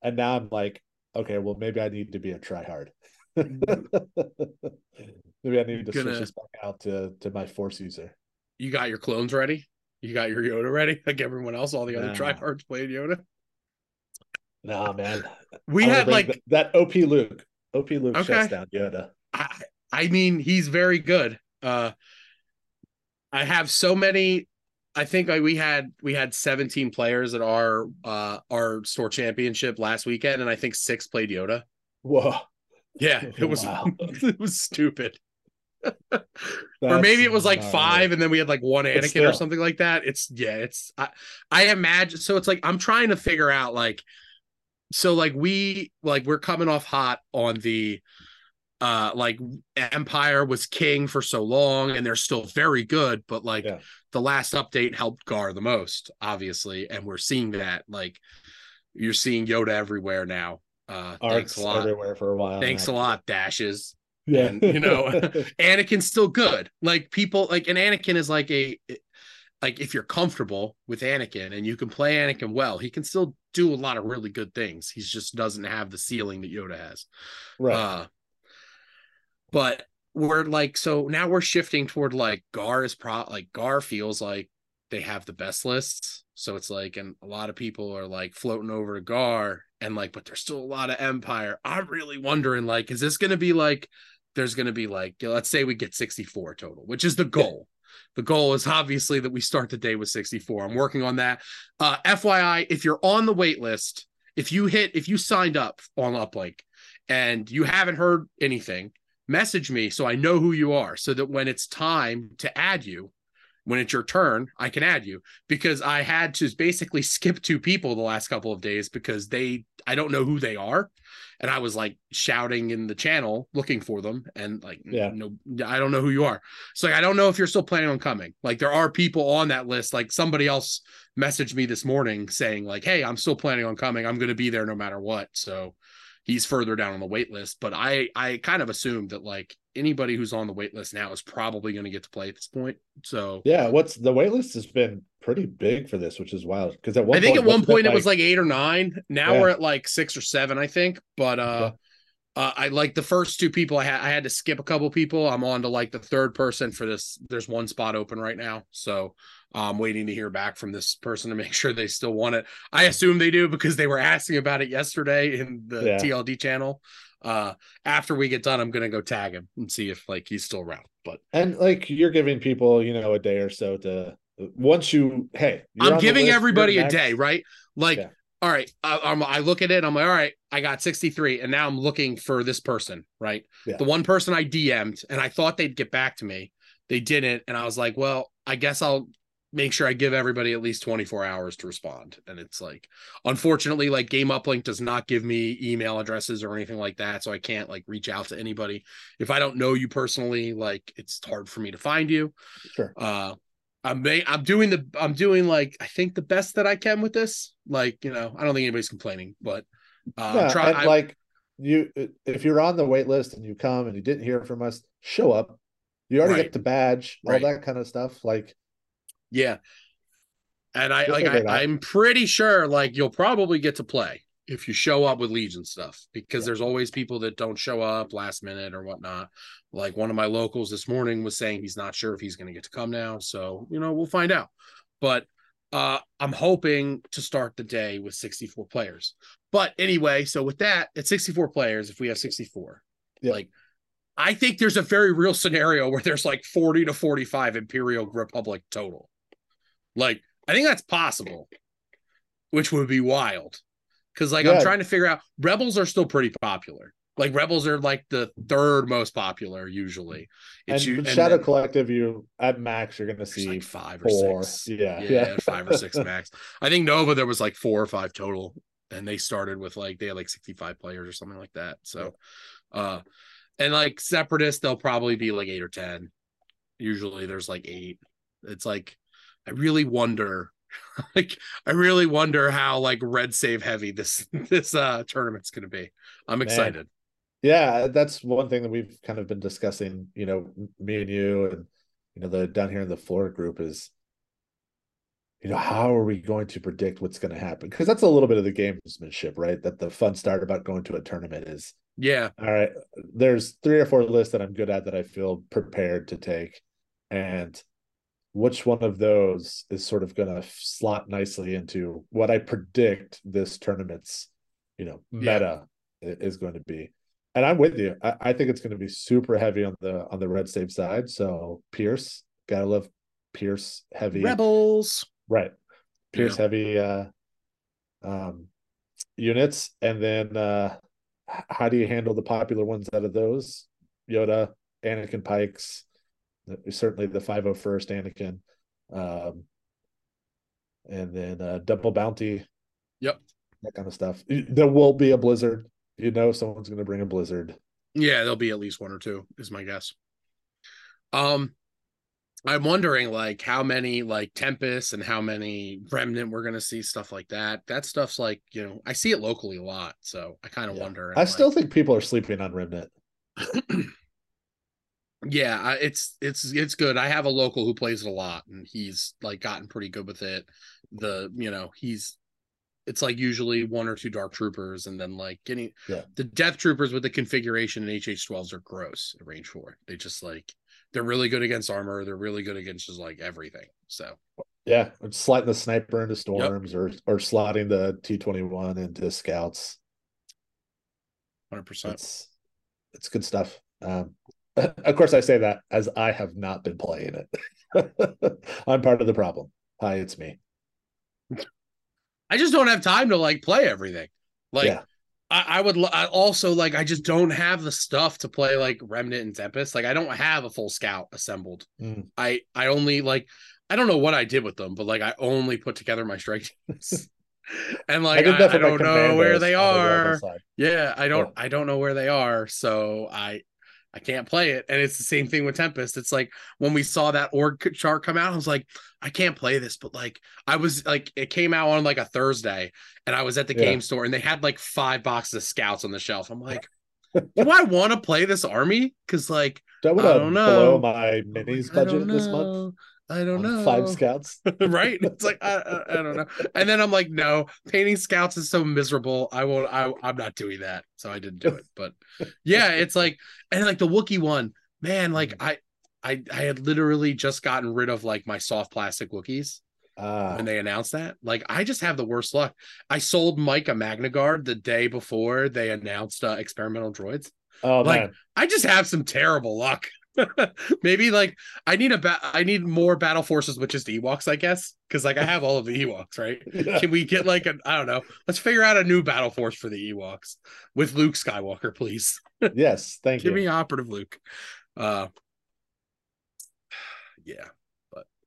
and now I'm like, okay, well, maybe I need to be a try hard. Maybe I need to switch this back out to my Force user. You got your clones ready? You got your Yoda ready? Like everyone else, all the other try hards played Yoda. Nah, man. We had that OP Luke. OP Luke shuts down Yoda. I mean, he's very good. I have so many. I think we had 17 players at our store championship last weekend, and I think 6 played Yoda. Whoa. Yeah, it was it was stupid. Or maybe it was 5 right. And then we had 1 Anakin or something like that. I imagine so it's I'm trying to figure out we're coming off hot on the Empire was king for so long, and they're still very good, but the last update helped Gar the most, obviously, and we're seeing that you're seeing Yoda everywhere now. Arcs thanks a lot. Everywhere for a while. Thanks a lot, dashes. Yeah, and, Anakin's still good. And Anakin is if you're comfortable with Anakin and you can play Anakin well, he can still do a lot of really good things. He just doesn't have the ceiling that Yoda has. Right. But we're so now we're shifting toward Gar is Gar feels like they have the best lists. So it's and a lot of people are floating over to Gar and but there's still a lot of Empire. I'm really wondering, is this going to be there's going to be let's say we get 64 total, which is the goal. The goal is obviously that we start the day with 64. I'm working on that. FYI, if you're on the wait list, if you signed up on Uplink and you haven't heard anything, message me so I know who you are, so that when it's time to add you, when it's your turn, I can add you, because I had to basically skip 2 people the last couple of days because I don't know who they are. And I was shouting in the channel looking for them. And no, I don't know who you are. So I don't know if you're still planning on coming. There are people on that list. Somebody else messaged me this morning saying hey, I'm still planning on coming. I'm going to be there no matter what. So he's further down on the wait list. But I kind of assumed that anybody who's on the wait list now is probably going to get to play at this point. So yeah, what's the wait list has been pretty big for this, which is wild. Because at one point it was 8 or 9. Now we're at 6 or 7, I think. But I the first 2 people I had to skip a couple people. I'm on to the third person for this. There's one spot open right now, so I'm waiting to hear back from this person to make sure they still want it. I assume they do because they were asking about it yesterday in the TLD channel. After we get done, I'm gonna go tag him and see if he's still around. But you're giving people a day or so to once you I'm giving list, everybody a day, right? All right, I look at it, I'm all right, I got 63, and now I'm looking for this person, right? Yeah. The one person I DM'd and I thought they'd get back to me, they didn't, and I was well, I guess I'll make sure I give everybody at least 24 hours to respond. And it's like, unfortunately, like Game Uplink does not give me email addresses or anything like that. So I can't like reach out to anybody. If I don't know you personally, like it's hard for me to find you. Sure. I'm doing like, I think the best that I can with this, like, you know, I don't think anybody's complaining, but if you're on the wait list and you come and you didn't hear from us, show up. You already get the badge, all that kind of stuff. Like, yeah. And I'm pretty sure like you'll probably get to play if you show up with Legion stuff, because there's always people that don't show up last minute or whatnot. Like one of my locals this morning was saying he's not sure if he's going to get to come now. So, you know, we'll find out. But I'm hoping to start the day with 64 players. But anyway, so with that, it's 64 players if we have 64. Yeah. Like, I think there's a very real scenario where there's like 40 to 45 Imperial Republic total. Like, I think that's possible, which would be wild. Because, like, I'm trying to figure out, Rebels are still pretty popular. Like, Rebels are, like, the third most popular, usually. Shadow Collective, you, at max, you're going to see like five or six. Yeah, 5 or 6 max. I think Nova, there was, like, 4 or 5 total. And they started with, like, they had, like, 65 players or something like that. So, and, like, Separatists, they'll probably be, like, 8 or 10. Usually there's, like, 8. It's, like, I really wonder how like red save heavy this tournament's going to be. I'm excited. Yeah, that's one thing that we've kind of been discussing, you know, me and you and, you know, the down here in the Florida group is, you know, how are we going to predict what's going to happen? Because that's a little bit of the gamesmanship, right? That the fun start about going to a tournament is, yeah, all right, there's 3 or 4 lists that I'm good at that I feel prepared to take, and which one of those is sort of going to slot nicely into what I predict this tournament's, you know, meta is going to be. And I'm with you. I think it's going to be super heavy on the red save side. So Pierce, gotta love Pierce heavy Rebels, right? Pierce heavy units, and then how do you handle the popular ones out of those? Yoda, Anakin, Pikes. Certainly the 501st Anakin, and then double bounty, that kind of stuff. There will be a blizzard, you know, someone's going to bring a blizzard. Yeah, there'll be at least 1 or 2, is my guess. I'm wondering like how many like Tempest and how many Remnant we're going to see, stuff like that. That stuff's like, you know, I see it locally a lot, so I kind of wonder. I still think people are sleeping on Remnant. Yeah, it's good. I have a local who plays it a lot, and he's like gotten pretty good with it. It's like usually 1 or 2 dark troopers, and then like getting the death troopers with the configuration in HH12s are gross at range 4. They just like they're really good against armor. They're really good against just like everything. So yeah, slotting the sniper into storms or slotting the T-21 into scouts. 100%. It's good stuff. Of course, I say that as I have not been playing it. I'm part of the problem. Hi, it's me. I just don't have time to like play everything. Like I just don't have the stuff to play like Remnant and Tempest. Like I don't have a full scout assembled. I only like, I don't know what I did with them, but like I only put together my strike teams. And like I don't know where they are. Yeah, I don't know where they are. So I can't play it. And it's the same thing with Tempest. It's like when we saw that org chart come out, I was like, I can't play this. But like, I was like, it came out on like a Thursday and I was at the game store and they had like 5 boxes of scouts on the shelf. I'm like, do I want to play this army? Cause like, that would I don't know. Blow my minis budget this month. I don't know. 5 scouts. Right. It's like, I don't know. And then I'm like, no, painting scouts is so miserable. I won't, I'm not doing that. So I didn't do it, but yeah, it's like, and like the Wookiee one, man, like I had literally just gotten rid of like my soft plastic Wookiees when they announced that. Like, I just have the worst luck. I sold Mike a Magna Guard the day before they announced experimental droids. Oh, like man. I just have some terrible luck. Maybe like I need more battle forces with just Ewoks, I guess, because like I have all of the Ewoks, right? Yeah. Can we get like I don't know, let's figure out a new battle force for the Ewoks with Luke Skywalker, please. Yes, thank give me Operative Luke. But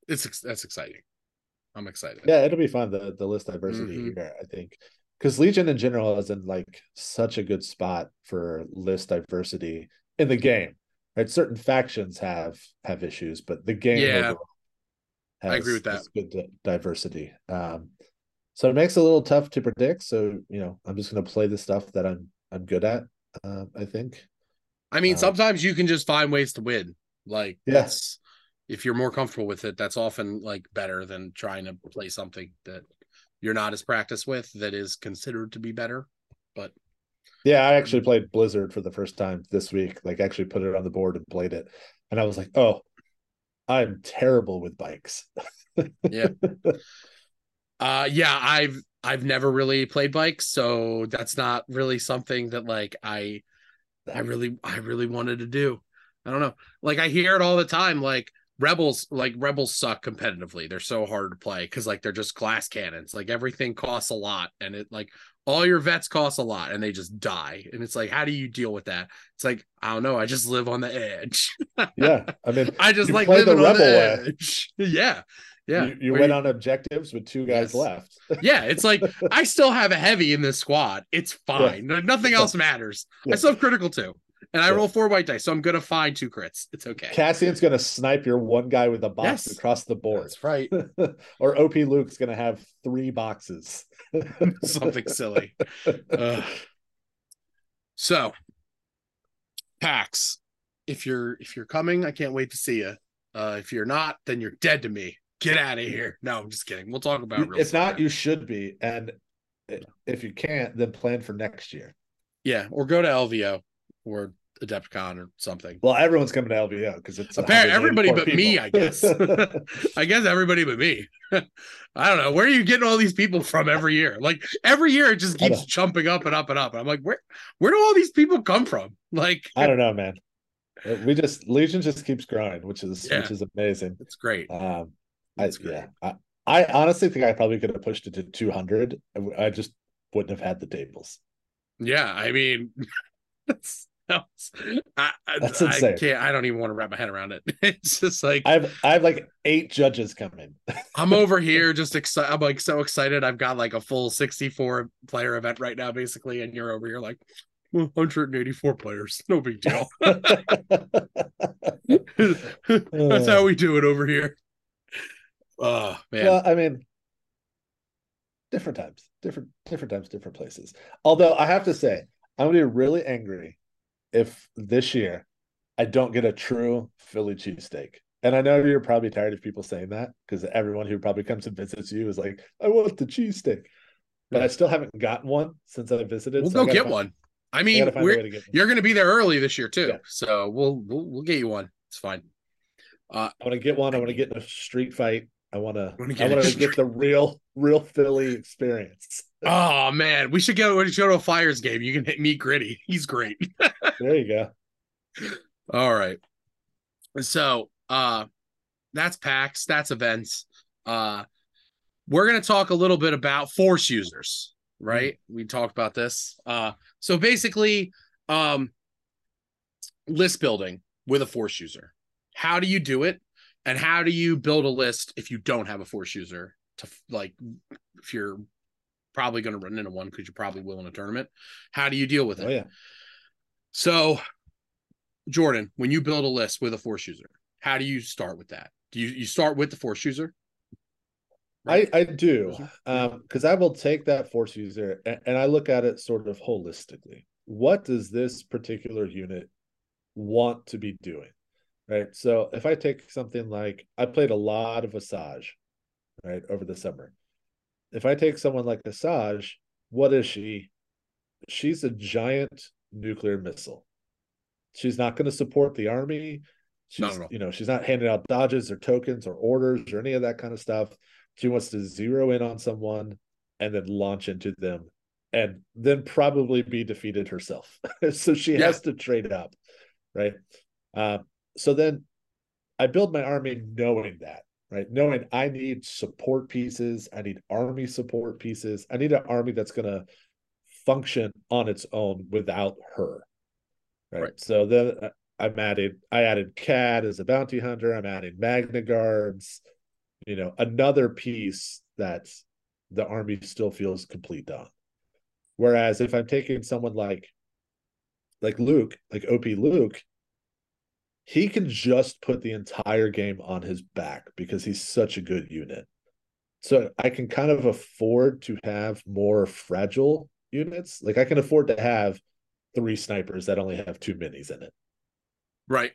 that's exciting. I'm excited. Yeah, it'll be fun. The list diversity here, I think, because Legion in general is in like such a good spot for list diversity in the game. Right, certain factions have issues, but the game overall has, I agree with that, good diversity. So it makes it a little tough to predict. So you know, I'm just going to play the stuff that I'm good at. I think. I mean, sometimes you can just find ways to win. Like yes, if you're more comfortable with it, that's often like better than trying to play something that you're not as practiced with that is considered to be better. But yeah, I actually played Blizzard for the first time this week. Like, actually put it on the board and played it, and I was like, "Oh, I'm terrible with bikes." Yeah, yeah. I've never really played bikes, so that's not really something that like I really wanted to do. I don't know. Like, I hear it all the time. Rebels suck competitively. They're so hard to play because like they're just glass cannons. Like, everything costs a lot, and it like. All your vets cost a lot and they just die. And it's like, how do you deal with that? It's like, I don't know. I just live on the edge. Yeah. I mean, I just like living on the edge. Yeah. Yeah. You went on objectives with two guys left. Yeah. It's like, I still have a heavy in this squad. It's fine. Yeah. Nothing else matters. Yeah. I still have critical too. And I roll 4 white dice. So I'm going to find 2 crits. It's okay. Cassian's going to snipe your one guy with a box across the board. That's right. Or OP Luke's going to have 3 boxes. Something silly. So PAX, if you're coming, I can't wait to see you. If you're not, then you're dead to me. Get out of here. No, I'm just kidding. We'll talk about it. If not, you should be. And if you can't, then plan for next year. Yeah. Or go to LVO. Or Adepticon or something. Well, everyone's coming to LVO because it's apparently everybody but people. Me, I guess. I guess everybody but me. I don't know. Where are you getting all these people from every year? Like, every year it just keeps jumping up and up and up. And I'm like, where do all these people come from? Like, I don't know, man. Legion just keeps growing, which is amazing. It's great. Great. I honestly think I probably could have pushed it to 200. I just wouldn't have had the tables. Yeah, I mean. That's insane. I don't even want to wrap my head around it. It's just like I have like 8 judges coming. I'm over here just excited. I'm like so excited. I've got like a full 64 player event right now, basically, and you're over here like 184 players. No big deal. That's how we do it over here. Oh man. Well, I mean, different times, different places. Although I have to say, I'm going to be really angry if this year I don't get a true Philly cheesesteak. And I know you're probably tired of people saying that because everyone who probably comes and visits you is like, I want the cheesesteak. But I still haven't gotten one since I visited. We'll go get one. I mean, you're going to be there early this year too. Yeah. So we'll get you one. It's fine. I want to get one. I want to get in a street fight. I want to get the real Philly experience. Oh man, we should go to a Flyers game. You can hit me gritty. He's great. There you go. All right. So that's PAX, that's events. We're gonna talk a little bit about force users, right? Mm-hmm. We talked about this. So basically, list building with a force user. How do you do it? And how do you build a list if you don't have a force user to like, if you're probably going to run into one, because you probably will in a tournament, how do you deal with it? Oh, yeah. So Jordan, when you build a list with a force user, how do you start with that? Do you start with the force user? Right? I do. Cause I will take that force user and I look at it sort of holistically. What does this particular unit want to be doing? Right. So if I take something like, I played a lot of Asajj, right, over the summer. If I take someone like Asajj, what is she? She's a giant nuclear missile. She's not going to support the army. She's, you know, she's not handing out dodges or tokens or orders or any of that kind of stuff. She wants to zero in on someone and then launch into them and then probably be defeated herself. So she has to trade up. Right. So then I build my army knowing that, right? Knowing I need support pieces. I need army support pieces. I need an army that's going to function on its own without her, right? So then I added Cad as a bounty hunter. I'm adding Magna Guards. you know, another piece that the army still feels complete on. Whereas if I'm taking someone like Luke, like OP Luke, he can just put the entire game on his back because he's such a good unit. So I can kind of afford to have more fragile units. Like I can afford to have 3 snipers that only have 2 minis in it. Right.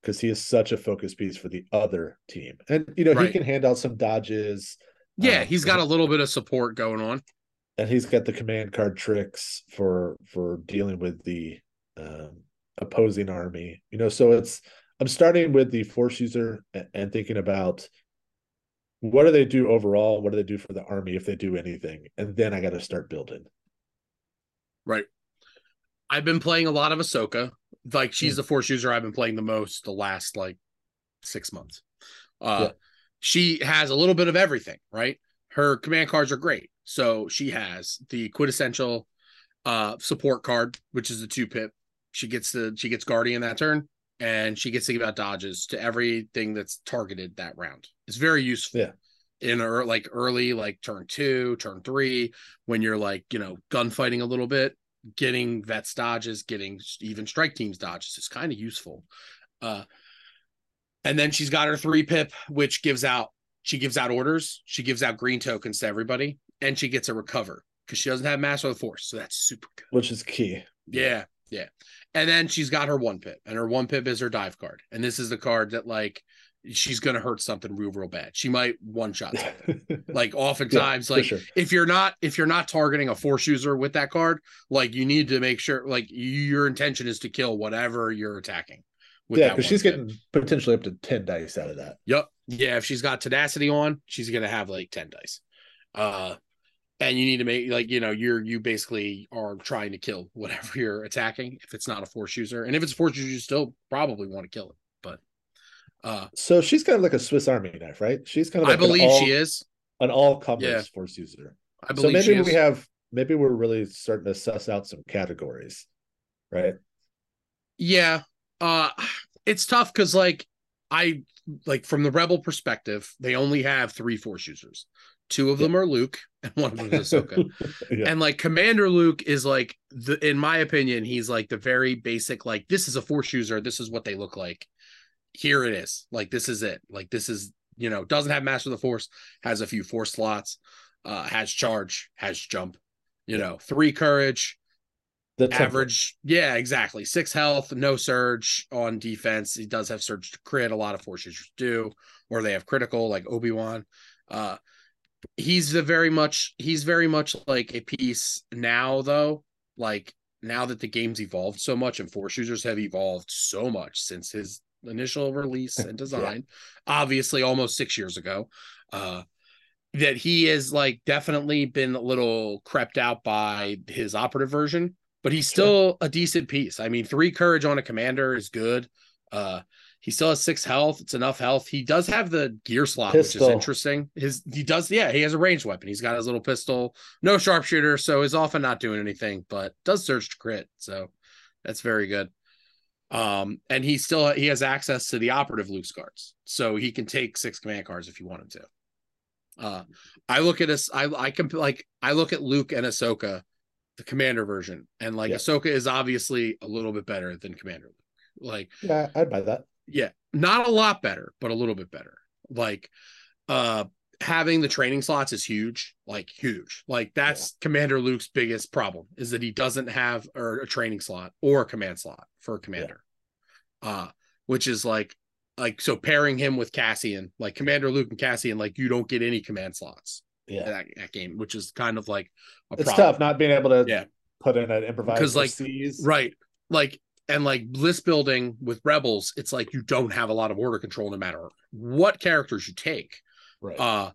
Because he is such a focus piece for the other team. And, you know, right. He can hand out some dodges. Yeah, he's got a little bit of support going on. And he's got the command card tricks for dealing with the opposing army. You know, so it's, I'm starting with the force user and thinking about what do they do overall? What do they do for the army if they do anything? And then I got to start building. Right. I've been playing a lot of Ahsoka. Like, she's the force user I've been playing the most the last, like, 6 months. She has a little bit of everything, right? Her command cards are great. So she has the quintessential support card, which is the 2-pip. She gets Guardian that turn, and she gets to give out dodges to everything that's targeted that round. It's very useful in her, like, early, like, turn 2, turn 3, when you're, like, you know, gunfighting a little bit. Getting vets dodges, getting even strike teams dodges is kind of useful. And then she's got her 3-pip, which gives out orders. She gives out green tokens to everybody, and she gets a recover because she doesn't have Master of the Force. So that's super good. Which is key. Yeah. Yeah. And then she's got her 1-pip, and her 1-pip is her dive card. And this is the card that, like, she's going to hurt something real bad. She might one-shot something. Like, oftentimes, like, sure. if you're not targeting a force user with that card, like, you need to make sure, like, your intention is to kill whatever you're attacking. With because she's getting potentially up to 10 dice out of that. Yep. Yeah, if she's got tenacity on, she's going to have, like, 10 dice. And you need to make, like, you know, you basically are trying to kill whatever you're attacking if it's not a force user. And if it's a force user, you still probably want to kill it. So she's kind of like a Swiss Army knife, right? She's kind of like an all-comers force user. I believe so. Maybe we're really starting to suss out some categories, right? Yeah. It's tough because, like, I like from the Rebel perspective, they only have 3 force users. 2 of them are Luke, and 1 of them is Ahsoka. And, like, Commander Luke is, like, in my opinion, he's, like, the very basic, like, this is a force user, this is what they look like. Here it is. Like, this is it. Like, this is, you know, doesn't have Master of the Force, has a few force slots, has charge, has jump, you know, 3 courage, the average. Yeah, exactly. 6 health, no surge on defense. He does have surge to crit. A lot of force users do, or they have critical, like Obi-Wan. He's very much like a piece now, though. Like, now that the game's evolved so much and force users have evolved so much since his initial release and design, obviously almost 6 years ago, that he has, like, definitely been a little crept out by his operative version, but he's still a decent piece. I mean, 3 courage on a commander is good. He still has 6 health. It's enough health. He does have the gear slot, pistol, which is interesting. He has a ranged weapon. He's got his little pistol, no sharpshooter, so he's often not doing anything, but does surge to crit, so that's very good. And he has access to the operative Luke's cards, so he can take 6 command cards if he wanted to. I look at Luke and Ahsoka, the commander version, and, like, Ahsoka is obviously a little bit better than Commander Luke. Like, yeah, I'd buy that. Yeah, not a lot better, but a little bit better. Like, having the training slots is huge. Like, huge. Like, that's Commander Luke's biggest problem, is that he doesn't have a training slot or a command slot for a commander, which is like, so pairing him with Cassian, like Commander Luke and Cassian, like, you don't get any command slots in that game, which is kind of like a problem. It's tough not being able to put in an improvised, because, like, right, like, and, like, list building with Rebels, it's like you don't have a lot of order control no matter what characters you take. Right.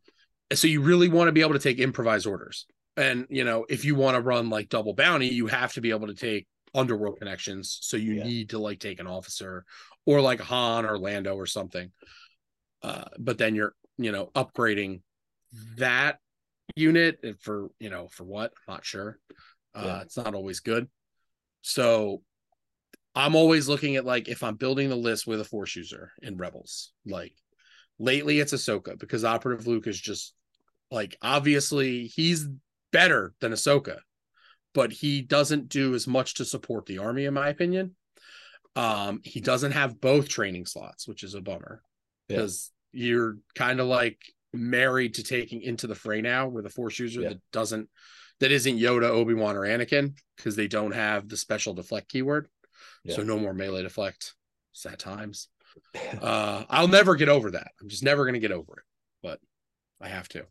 So you really want to be able to take improvised orders. And, you know, if you want to run, like, double bounty, you have to be able to take underworld connections. So you need to, like, take an officer or, like, Han or Lando or something. But then you're, you know, upgrading that unit for, you know, for what? I'm not sure. It's not always good. So I'm always looking at, like, if I'm building the list with a force user in Rebels, like, Lately, it's Ahsoka, because Operative Luke is just, like, obviously he's better than Ahsoka, but he doesn't do as much to support the army, in my opinion. He doesn't have both training slots, which is a bummer, because you're kind of like married to taking Into the Fray now with a Force user that isn't Yoda, Obi-Wan, or Anakin, because they don't have the special deflect keyword. Yeah. So no more melee deflect. Sad times. I'll never get over that. I'm just never going to get over it, but I have to.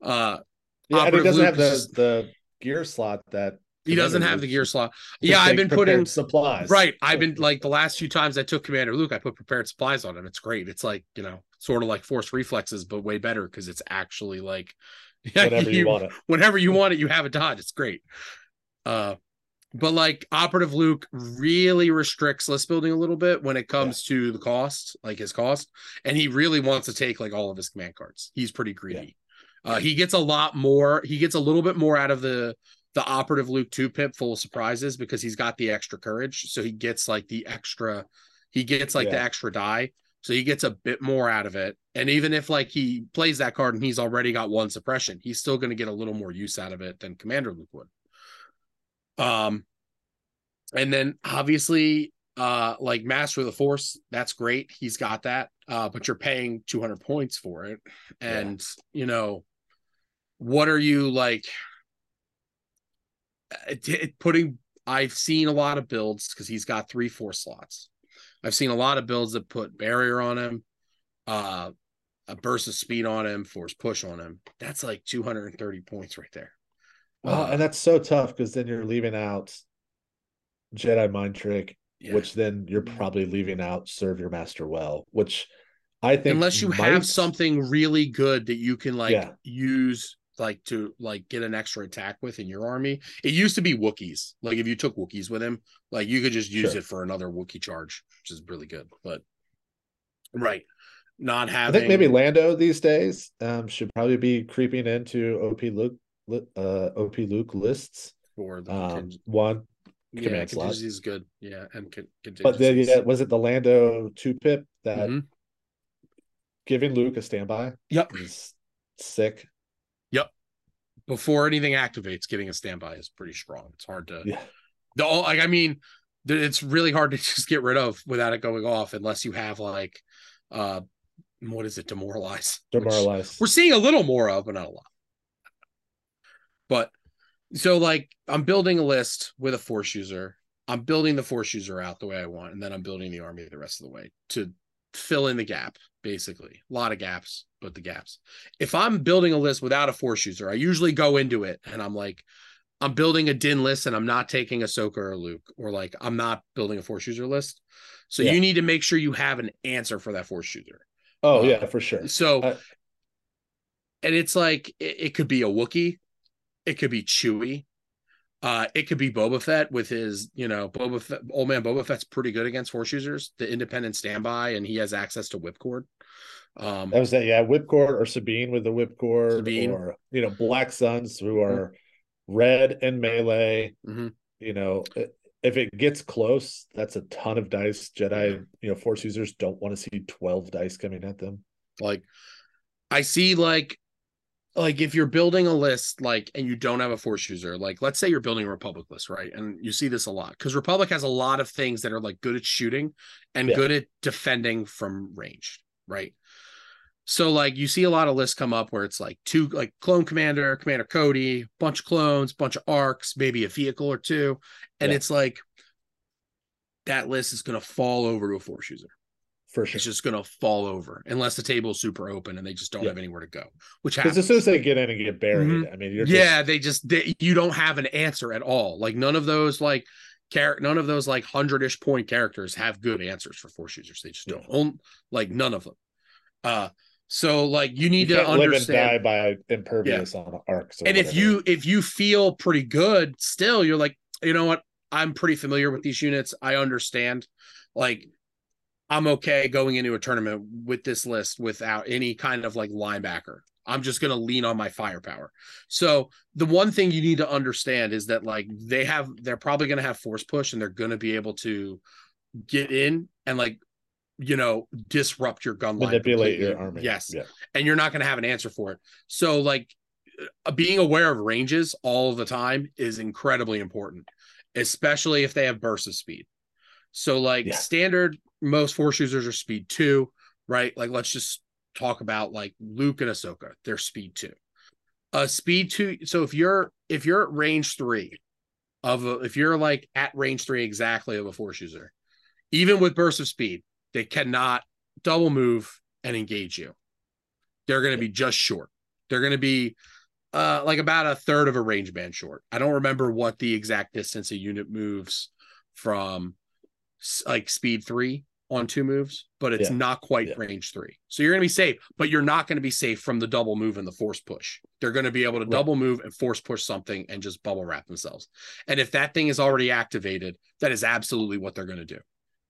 And he doesn't have the gear slot that he doesn't have the gear slot. Yeah, I've been putting supplies. Right. I've been like the last few times I took Commander Luke, I put prepared supplies on him. It's great. It's like, you know, sort of like Force reflexes, but way better, because it's actually like whenever you want it, you have a dodge. It's great. But like Operative Luke really restricts list building a little bit when it comes to the cost, like his cost. And he really wants to take like all of his command cards. He's pretty greedy. He gets a lot more. He gets a little bit more out of the Operative Luke 2 pip full of surprises, because he's got the extra courage. So he gets like the extra die. So he gets a bit more out of it. And even if like he plays that card and he's already got one suppression, he's still going to get a little more use out of it than Commander Luke would. And then obviously, like Master of the Force, that's great. He's got that, but you're paying 200 points for it. And, you know, what are you like putting? I've seen a lot of builds, because he's got 3 4 slots. I've seen a lot of builds that put barrier on him, a burst of speed on him, force push on him. That's like 230 points right there. Well, and that's so tough, because then you're leaving out Jedi Mind Trick, which then you're probably leaving out Serve Your Master Well, which I think, unless you have something really good that you can like use like to like get an extra attack with in your army. It used to be Wookiees. Like if you took Wookiees with him, like you could just use it for another Wookiee charge, which is really good. But not having, I think maybe Lando these days should probably be creeping into OP Luke lists for the one. Yeah, contingency is good. Yeah, and contingency. But then, was it the Lando 2-pip that giving Luke a standby? Yep, is sick. Yep, before anything activates, getting a standby is pretty strong. It's hard to. Yeah. It's really hard to just get rid of without it going off, unless you have like, what is it? Demoralize. We're seeing a little more of, but not a lot. But so like I'm building a list with a Force user. I'm building the Force user out the way I want, and then I'm building the army the rest of the way to fill in the gap, basically. A lot of gaps, but the gaps. If I'm building a list without a Force user, I usually go into it and I'm like, I'm building a Din list and I'm not taking Ahsoka or Luke, or like I'm not building a Force user list. So you need to make sure you have an answer for that Force user. Oh, yeah, for sure. So and it's like it could be a Wookiee. It could be Chewie. It could be Boba Fett with his, you know, Boba Fett. Old man Boba Fett's pretty good against Force users, the independent standby, and he has access to Whipcord. That was that, Whipcord, or Sabine with the Whipcord, or, you know, Black Suns who are red and melee. Mm-hmm. You know, if it gets close, that's a ton of dice. Jedi, you know, Force users don't want to see 12 dice coming at them. Like, I see, like if you're building a list, like, and you don't have a Force user, like let's say you're building a Republic list, right? And you see this a lot, because Republic has a lot of things that are like good at shooting and good at defending from range, right? So like you see a lot of lists come up where it's like two, like clone commander, Commander Cody, bunch of clones, bunch of arcs, maybe a vehicle or two. And it's like that list is going to fall over to a Force user. For sure. It's just going to fall over unless the table is super open and they just don't have anywhere to go, which happens. Because as soon as they get in and get buried, I mean, you're you don't have an answer at all. Like none of those like 100-ish point characters have good answers for Force users. They just don't own, like none of them. So like you need to understand, live and die by impervious on arcs. And whatever. if you feel pretty good still, you're like, you know what? I'm pretty familiar with these units. I understand. Like, I'm okay going into a tournament with this list without any kind of like linebacker. I'm just going to lean on my firepower. So the one thing you need to understand is that like they're probably going to have force push, and they're going to be able to get in and like you know, disrupt your gun line, manipulate your army. Yes. Yeah. And you're not going to have an answer for it. So like being aware of ranges all the time is incredibly important, especially if they have bursts of speed. So like standard, most force users are speed 2, right? Like, let's just talk about like Luke and Ahsoka. They're speed 2. Speed 2. So if you're at range 3 of a, if you're like at range 3 exactly of a force user, even with bursts of speed, they cannot double move and engage you. They're going to be just short. They're going to be like about a third of a range band short. I don't remember what the exact distance a unit moves from like speed 3 on 2 moves, but it's not quite range 3. So you're going to be safe, but you're not going to be safe from the double move and the force push. They're going to be able to double move and force push something and just bubble wrap themselves. And if that thing is already activated, that is absolutely what they're going to do.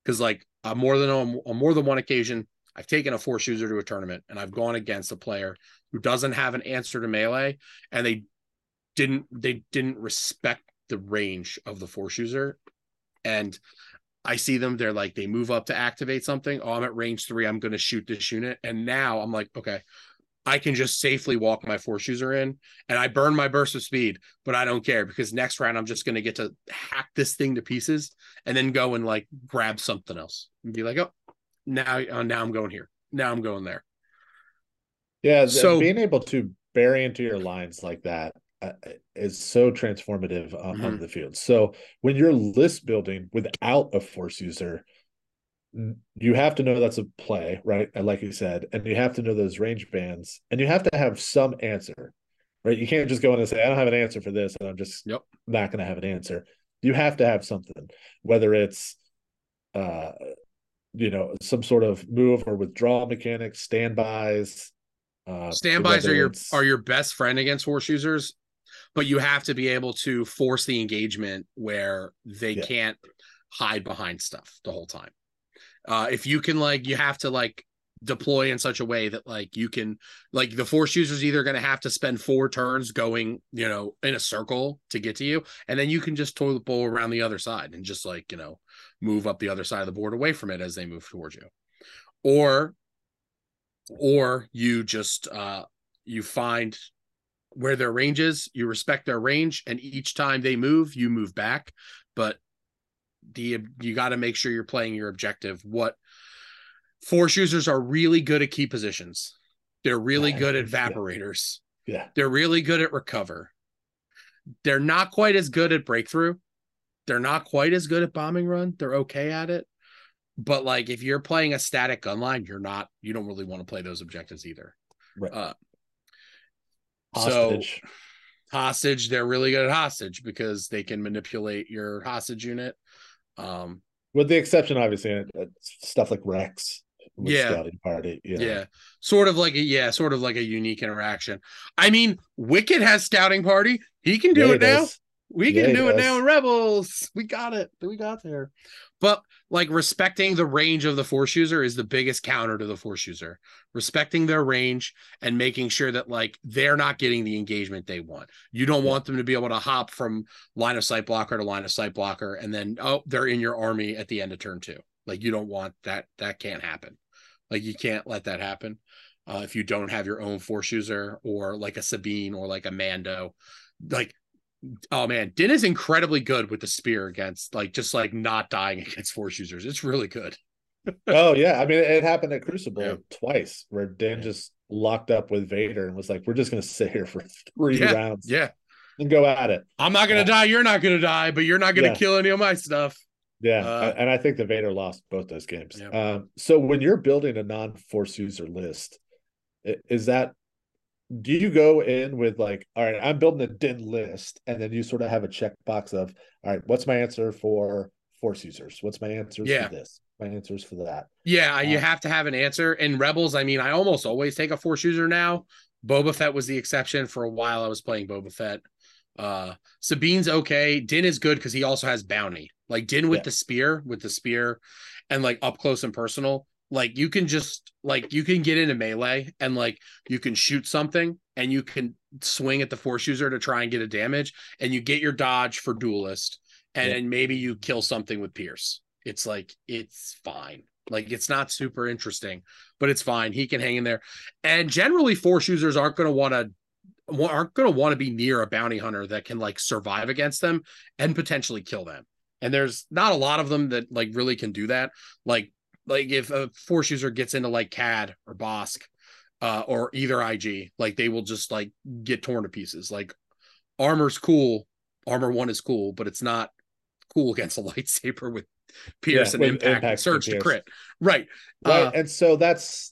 Because like on more than one occasion, I've taken a force user to a tournament and I've gone against a player who doesn't have an answer to melee, and they didn't respect the range of the force user. And I see them, they're like, they move up to activate something. Oh, I'm at range 3. I'm going to shoot this unit. And now I'm like, okay, I can just safely walk my force user in and I burn my burst of speed, but I don't care, because next round I'm just going to get to hack this thing to pieces and then go and like grab something else and be like, oh, now I'm going here. Now I'm going there. Yeah. So being able to bury into your lines like that is so transformative on the field. So when you're list building without a force user, you have to know that's a play, right? And like you said, and you have to know those range bands, and you have to have some answer, right? You can't just go in and say, I don't have an answer for this, and I'm just not going to have an answer. You have to have something, whether it's some sort of move or withdrawal mechanics, standbys. Standbys are your best friend against force users, but you have to be able to force the engagement where they can't hide behind stuff the whole time. If you can, like, you have to like deploy in such a way that like you can, like, the force user is either going to have to spend 4 turns going, you know, in a circle to get to you, and then you can just toilet bowl around the other side and just like, you know, move up the other side of the board away from it as they move towards you, or you just you find where their range is, you respect their range, and each time they move, you move back, but you got to make sure you're playing your objective. What force users are really good at key positions. They're really good at evaporators. Yeah. They're really good at recover. They're not quite as good at breakthrough. They're not quite as good at bombing run. They're okay at it. But like, if you're playing a static gun line, you don't really want to play those objectives either. Right. Hostage. So hostage, they're really good at hostage because they can manipulate your hostage unit. With the exception, obviously, stuff like Rex with Scouting Party. You know? Yeah. Sort of like a unique interaction. I mean, Wicked has Scouting Party. He can do it now. We can do it now in Rebels. We got it. We got there. But like, respecting the range of the force user is the biggest counter to the force user. Respecting their range and making sure that like they're not getting the engagement they want. You don't want them to be able to hop from line of sight blocker to line of sight blocker and then, oh, they're in your army at the end of turn 2. Like, you don't want that. That can't happen. Like, you can't let that happen if you don't have your own force user, or like a Sabine or like a Mando. Like, oh man, Din is incredibly good with the spear against like just like not dying against force users. It's really good. Oh yeah, I mean, it happened at Crucible twice where Din just locked up with Vader and was like, "We're just gonna sit here for 3 rounds, and go at it. I'm not gonna die. You're not gonna die, but you're not gonna kill any of my stuff." Yeah, and I think that Vader lost both those games. Yeah. So when you're building a non-force user list, is that? Do you go in with like, all right, I'm building a Din list, and then you sort of have a checkbox of, all right, what's my answer for force users? What's my answer for this? My answers for that? Yeah, you have to have an answer. In Rebels, I mean, I almost always take a force user now. Boba Fett was the exception. For a while, I was playing Boba Fett. Sabine's okay. Din is good because he also has bounty. Like, Din with the spear, and like up close and personal. Like, you can just like, you can get into melee and like you can shoot something and you can swing at the force user to try and get a damage, and you get your dodge for duelist, and maybe you kill something with Pierce. It's like, it's fine. Like, it's not super interesting, but it's fine. He can hang in there. And generally, force users aren't going to want to be near a bounty hunter that can like survive against them and potentially kill them. And there's not a lot of them that like really can do that. Like if a force user gets into like Cad or Bosk or either IG, like they will just like get torn to pieces. Like armor's cool. Armor one is cool, but it's not cool against a lightsaber with Pierce and impact and surge to crit. Right. And so that's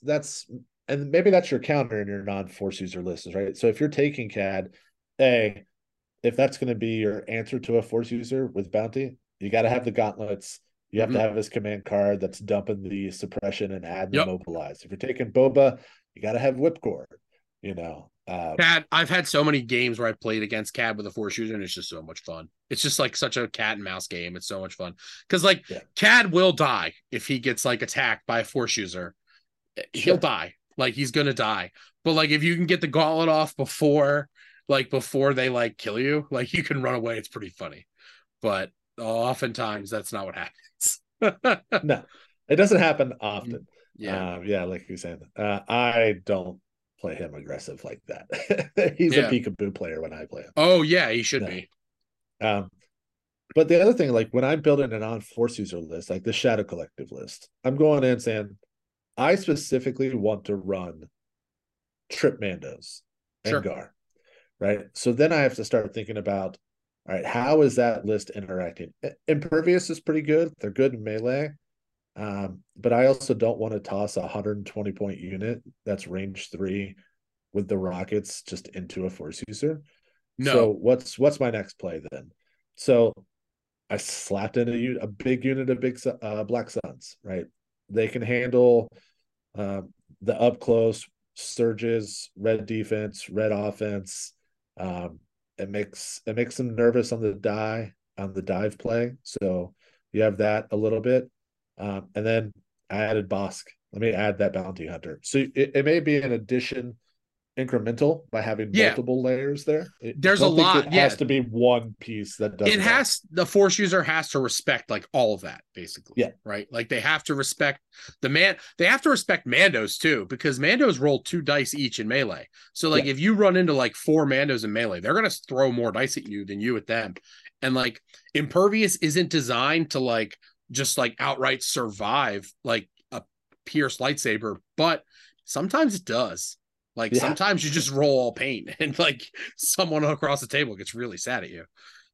and maybe that's your counter in your non-force user lists, right? So if you're taking Cad, A, if that's going to be your answer to a force user with bounty, you got to have the gauntlets. You have to have his command card that's dumping the suppression and adding the mobilize. If you're taking Boba, you got to have Whipcord, you know. Cad, I've had so many games where I played against Cad with a force user, and it's just so much fun. It's just like such a cat and mouse game. It's so much fun because like Cad will die if he gets like attacked by a force user. He'll die, like he's gonna die. But like if you can get the gauntlet off before they like kill you, like you can run away. It's pretty funny, but oftentimes that's not what happens. No, it doesn't happen often. Like you said, I don't play him aggressive like that. He's a peekaboo player when I play him. Oh yeah, he should be. But the other thing, like when I'm building a non-force user list, like the Shadow Collective list, I'm going in saying, I specifically want to run Trip Mandos and Gar, right? So then I have to start thinking about, all right, how is that list interacting? Impervious is pretty good. They're good in melee. But I also don't want to toss a 120 point unit that's range 3 with the rockets just into a force user. No. So what's my next play then? So I slapped in a big unit of Black Suns, right? They can handle the up close surges, red defense, red offense. It makes them nervous on the dive play. So you have that a little bit. And then I added Bosk. Let me add that bounty hunter. So it may be an addition incremental by having multiple layers there. There's a lot. It has to be one piece that does it. The force user has to respect like all of that basically. Yeah. Right. Like they have to respect they have to respect Mandos too, because Mandos roll 2 dice each in melee. So like if you run into like 4 Mandos in melee, they're going to throw more dice at you than you at them. And like Impervious isn't designed to like, just like outright survive like a Pierce lightsaber, but sometimes it does. Like sometimes you just roll all paint and like someone across the table gets really sad at you.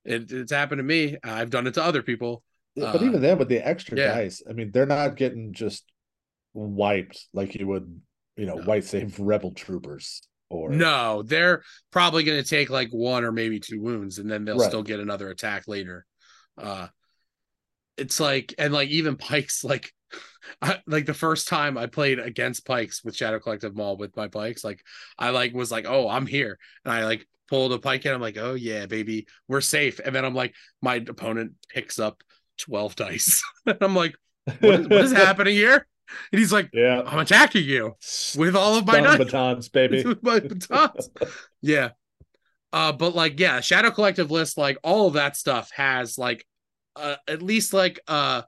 It's happened to me. I've done it to other people. But even then with the extra dice, I mean, they're not getting just wiped like you would, white save rebel troopers. Or no, they're probably going to take like 1 or maybe 2 wounds, and then they'll still get another attack later. It's like, and like even Pikes, like the first time I played against Pikes with Shadow Collective Mall with my Pikes, like I like was like, oh, I'm here, and I like pulled a Pike and I'm like, oh yeah, baby, we're safe. And then I'm like, my opponent picks up 12 dice, and I'm like, what is happening here? And he's like, yeah, I'm attacking you with all of my batons, baby, with my batons. Yeah, but like yeah, Shadow Collective list, like all of that stuff has like. At least like a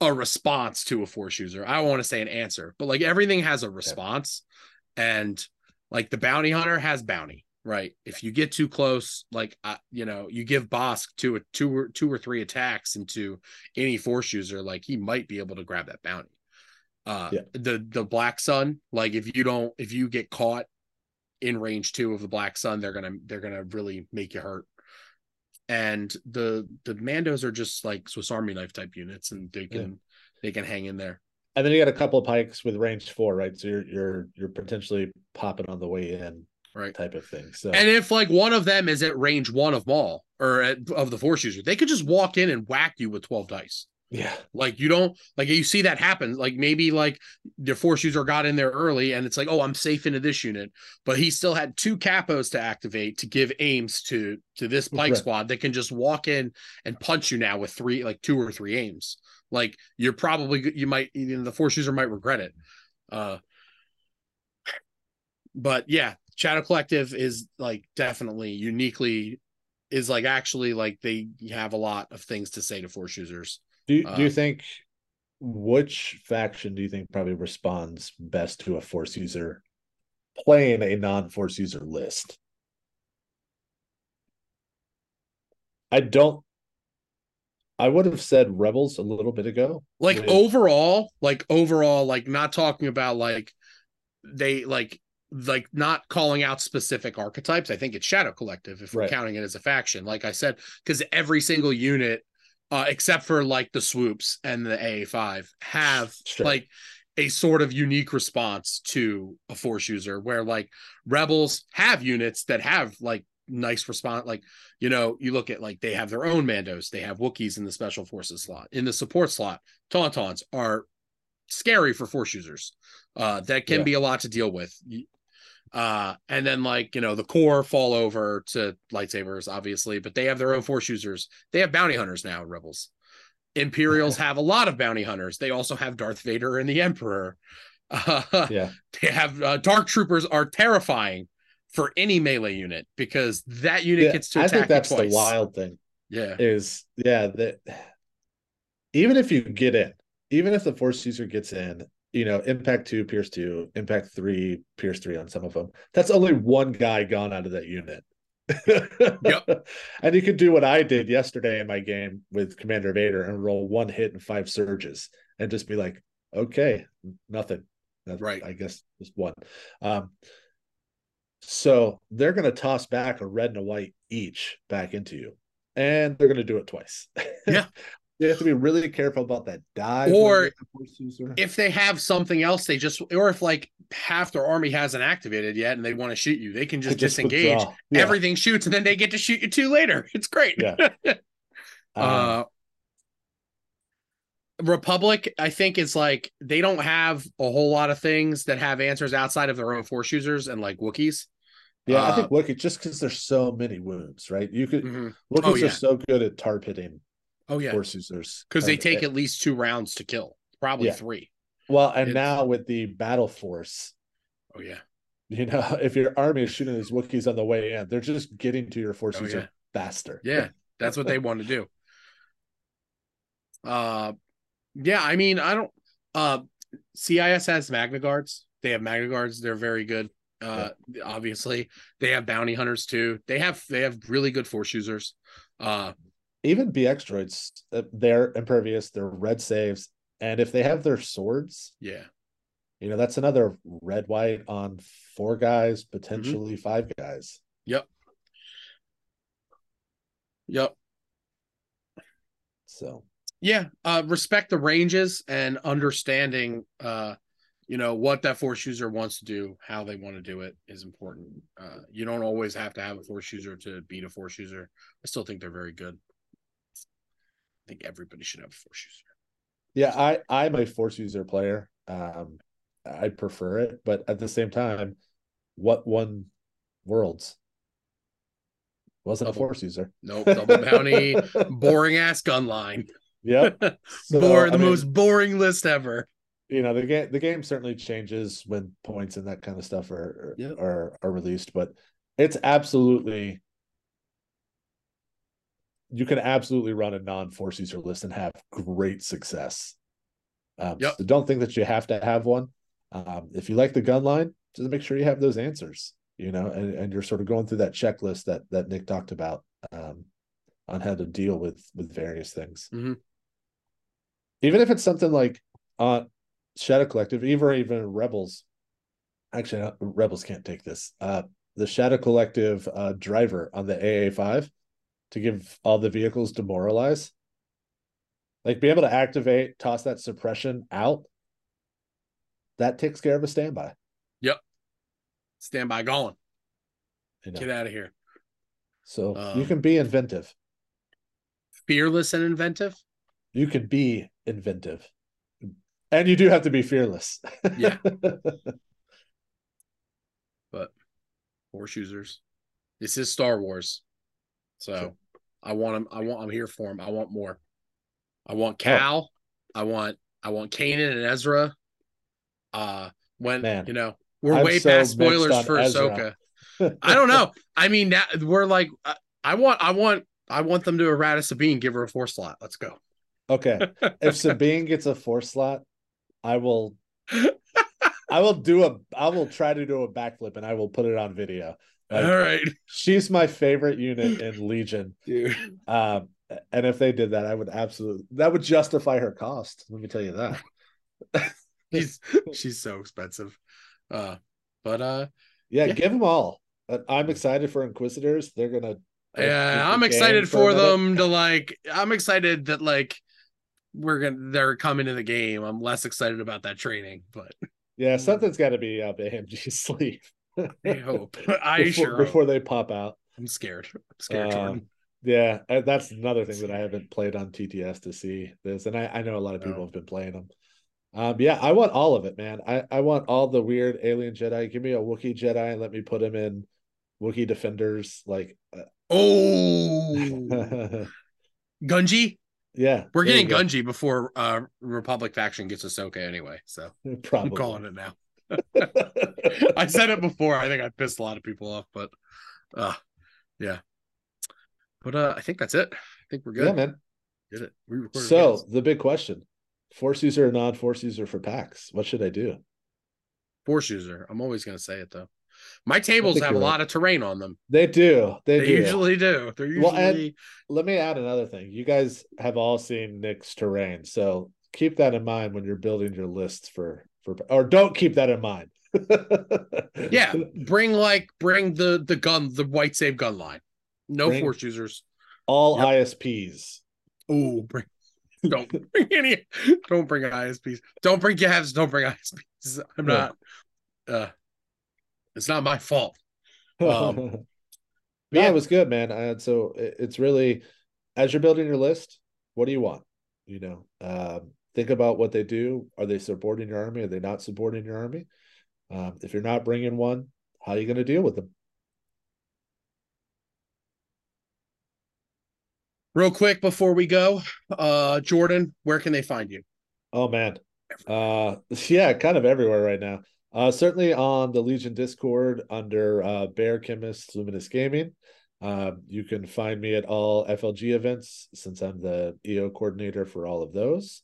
response to a force user. I don't want to say an answer, but like everything has a response, and like the bounty hunter has bounty, right? If you get too close, like you give Bosk two or three attacks into any force user, like he might be able to grab that bounty. The Black Sun, like if you get caught in range 2 of the Black Sun, they're gonna really make you hurt. And the Mandos are just like Swiss Army knife type units, and they can hang in there. And then you got a couple of Pikes with range 4, right? So you're potentially popping on the way in, right? Type of thing. So and if like one of them is at range 1 of Maul or of the force user, they could just walk in and whack you with 12 dice. Yeah, like you don't like you see that happen. Like maybe like your force user got in there early, and it's like, oh, I'm safe into this unit, but he still had 2 capos to activate to give aims to this Pike squad that can just walk in and punch you now with 2 or 3 aims. Like you're probably the force user might regret it. But yeah, Shadow Collective is like definitely uniquely is like actually like they have a lot of things to say to force users. Do you think which faction do you think probably responds best to a Force user playing a non-Force user list? I would have said Rebels a little bit ago. Like overall, like not talking about like they like not calling out specific archetypes. I think it's Shadow Collective if we're counting it as a faction. Like I said, because every single unit, except for like the swoops and the AA5, have like a sort of unique response to a Force user, where like Rebels have units that have like nice response. Like, you know, you look at like they have their own Mandos, they have Wookiees in the special forces slot, in the support slot. Tauntauns are scary for Force users. That can be a lot to deal with. And then like, you know, the core fall over to lightsabers, obviously, but they have their own Force users. They have bounty hunters now, Rebels. Imperials have a lot of bounty hunters. They also have Darth Vader and the Emperor. They have Dark Troopers are terrifying for any melee unit, because that unit gets to attack. I think that's twice. The wild thing. That even if you get in, even if the Force user gets in, you know, Impact 2, Pierce 2, Impact 3, Pierce 3 on some of them, that's only one guy gone out of that unit. And you could do what I did yesterday in my game with Commander Vader and roll one hit and 5 surges and just be like, okay, nothing. That's right. I guess just one. So they're going to toss back a red and a white each back into you, and they're going to do it twice. You have to be really careful about that dive. Or if they have something else, they just, or if like half their army hasn't activated yet and they want to shoot you, they can just disengage. Everything shoots, and then they get to shoot you too later. It's great. Republic, I think, is like they don't have a whole lot of things that have answers outside of their own Force users and like Wookiees. I think Wookiees, just because there's so many wounds, right? You could Wookiees are so good at tar pitting. Force users, because they take at least 2 rounds to kill, probably 3. Well, and now with the battle force, you know, if your army is shooting these Wookiees on the way in, they're just getting to your Force user faster. That's what they want to do. I mean, I don't. CIS has Magna Guards. They have Magna Guards. They're very good. Obviously, they have bounty hunters too. They have really good Force users. Even BX droids, they're impervious, they're red saves, and if they have their swords, you know, that's another red white on 4 guys, potentially 5 guys. So respect the ranges and understanding you know what that Force user wants to do, how they want to do it is important. You don't always have to have a Force user to beat a Force user. I still think they're very good. I think everybody should have a Force user. I'm a Force user player. I prefer it, but at the same time, what won Worlds? Wasn't a Force user. Nope, double bounty, boring ass gun line. So, most boring list ever. You know, the game certainly changes when points and that kind of stuff are released, but it's absolutely, you can absolutely run a non-Force user list and have great success. So don't think that you have to have one. If you like the gun line, just make sure you have those answers, you know, and you're sort of going through that checklist that Nick talked about on how to deal with various things. Even if it's something like Shadow Collective, even Rebels. Actually, Rebels can't take this. The Shadow Collective driver on the AA5, to give all the vehicles demoralize, like be able to activate, toss that suppression out, that takes care of a standby. Standby gone. Get out of here. So you can be inventive. Fearless and inventive? You can be inventive. And you do have to be fearless. But Force users, this is Star Wars. So I want him. I'm here for him. I want more. I want Cal. I want Kanan and Ezra. You know, we're way past spoilers for Ahsoka. I don't know. I mean, that, we're like, I want them to errata Sabine, give her a 4 slot. Let's go. Okay. If Sabine gets a force slot, I will try to do a backflip and I will put it on video. Like, all right. She's my favorite unit in Legion. Dude. And if they did that, that would justify her cost. Let me tell you that. she's so expensive. But give them all. I'm excited for Inquisitors. They're gonna. Yeah, I'm excited for them to like. I'm excited that like they're coming to the game. I'm less excited about that training, but yeah, something's got to be up AMG's sleeve. I hope. Before they pop out. I'm scared. Jordan. Yeah, that's another thing that I haven't played on TTS to see this, and I know a lot of people have been playing them. Yeah, I want all of it, man. I want all the weird alien Jedi. Give me a Wookiee Jedi and let me put him in Wookiee Defenders. Like, Gungi. Yeah, we're getting Gungi before Republic faction gets Ahsoka anyway. So probably. I'm calling it now. I said it before. I think I pissed a lot of people off, but yeah. But I think that's it. I think we're good. Yeah, man. Did it. We recorded so the big question. Force user or non-force user for PAX? What should I do? Force user. I'm always going to say it, though. My tables have a lot of terrain on them. They do. They usually do. They're usually... Well, let me add another thing. You guys have all seen Nick's terrain, so keep that in mind when you're building your lists for or don't keep that in mind. Yeah. Bring the gun, the white save gun line. No bring force users. All ISPs. Ooh, don't bring ISPs. Don't bring Gavs. Don't bring ISPs. I'm not. It's not my fault. No, yeah, it was good, man. And so it's really, as you're building your list, what do you want? You know, think about what they do. Are they supporting your army? Are they not supporting your army? If you're not bringing one, how are you going to deal with them? Real quick before we go, Jordan, where can they find you? Oh, man. Kind of everywhere right now. Certainly on the Legion Discord under Bear Chemist Luminous Gaming. You can find me at all FLG events since I'm the EO coordinator for all of those.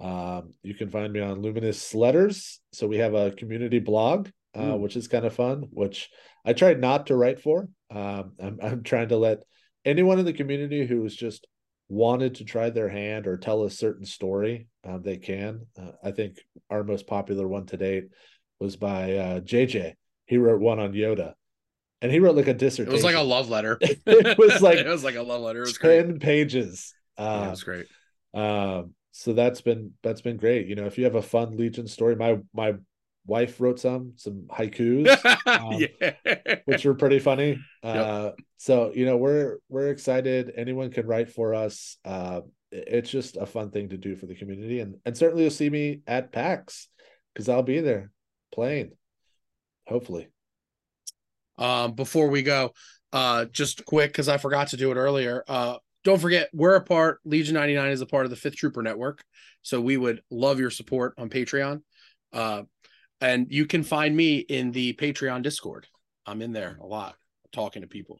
You can find me on Luminous Letters. So we have a community blog, which is kind of fun, which I tried not to write for. I'm trying to let anyone in the community who has just wanted to try their hand or tell a certain story, they can. I think our most popular one to date was by JJ. He wrote one on Yoda, and he wrote like a dissertation. It was like a love letter. it was like a love letter. It was 10 pages. It was great. So that's been great. You know, if you have a fun Legion story, my wife wrote some haikus, which were pretty funny. So, you know, we're excited. Anyone can write for us. It's just a fun thing to do for the community. And certainly you'll see me at PAX because I'll be there playing, hopefully. Before we go, just quick, because I forgot to do it earlier. Don't forget, we're a part. Legion 99 is a part of the 5th Trooper Network. So we would love your support on Patreon. And you can find me in the Patreon Discord. I'm in there a lot, talking to people.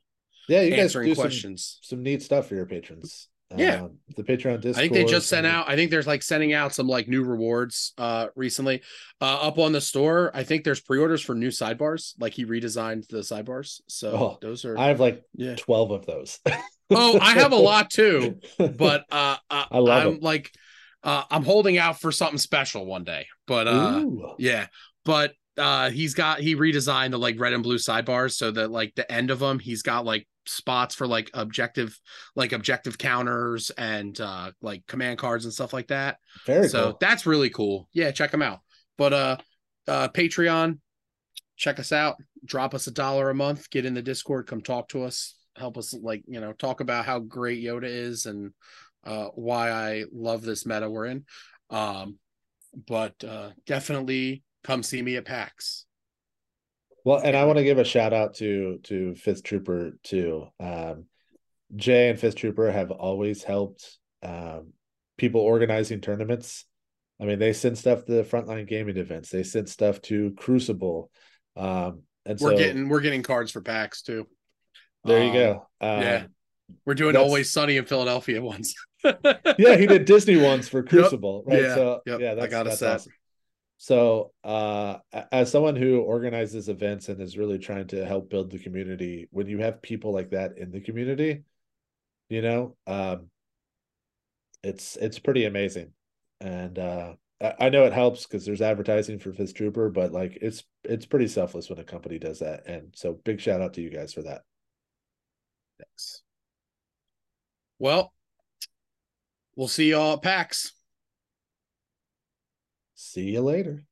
Yeah, you guys do questions. Some neat stuff for your patrons. Yeah, the Patreon Discord. I think they just sent out. I think there's like sending out some like new rewards recently up on the store. I think there's pre-orders for new sidebars. Like he redesigned the sidebars, so those are. I have like 12 of those. I have a lot too, but I'm holding out for something special one day. But he redesigned the like red and blue sidebars so that like the end of them, he's got like spots for like objective counters and like command cards and stuff like that. Very cool. That's really cool. Yeah, check them out. But Patreon, check us out. Drop us $1 a month. Get in the Discord. Come talk to us. Help us talk about how great Yoda is and why I love this meta we're in. But definitely come see me at PAX. Well, and I want to give a shout out to 5th Trooper too. Jay and 5th Trooper have always helped people organizing tournaments. I mean, they send stuff to the Frontline Gaming events. They send stuff to Crucible. And we're getting cards for PAX too. There you go. We're doing Always Sunny in Philadelphia once. Yeah, he did Disney ones for Crucible, right? Yeah, so yeah, that's, I got that's awesome. So as someone who organizes events and is really trying to help build the community, when you have people like that in the community, you know, it's pretty amazing. And I know it helps because there's advertising for Fist Trooper, but like it's pretty selfless when a company does that. And so big shout out to you guys for that. Thanks. Well, we'll see y'all at PAX. See you later.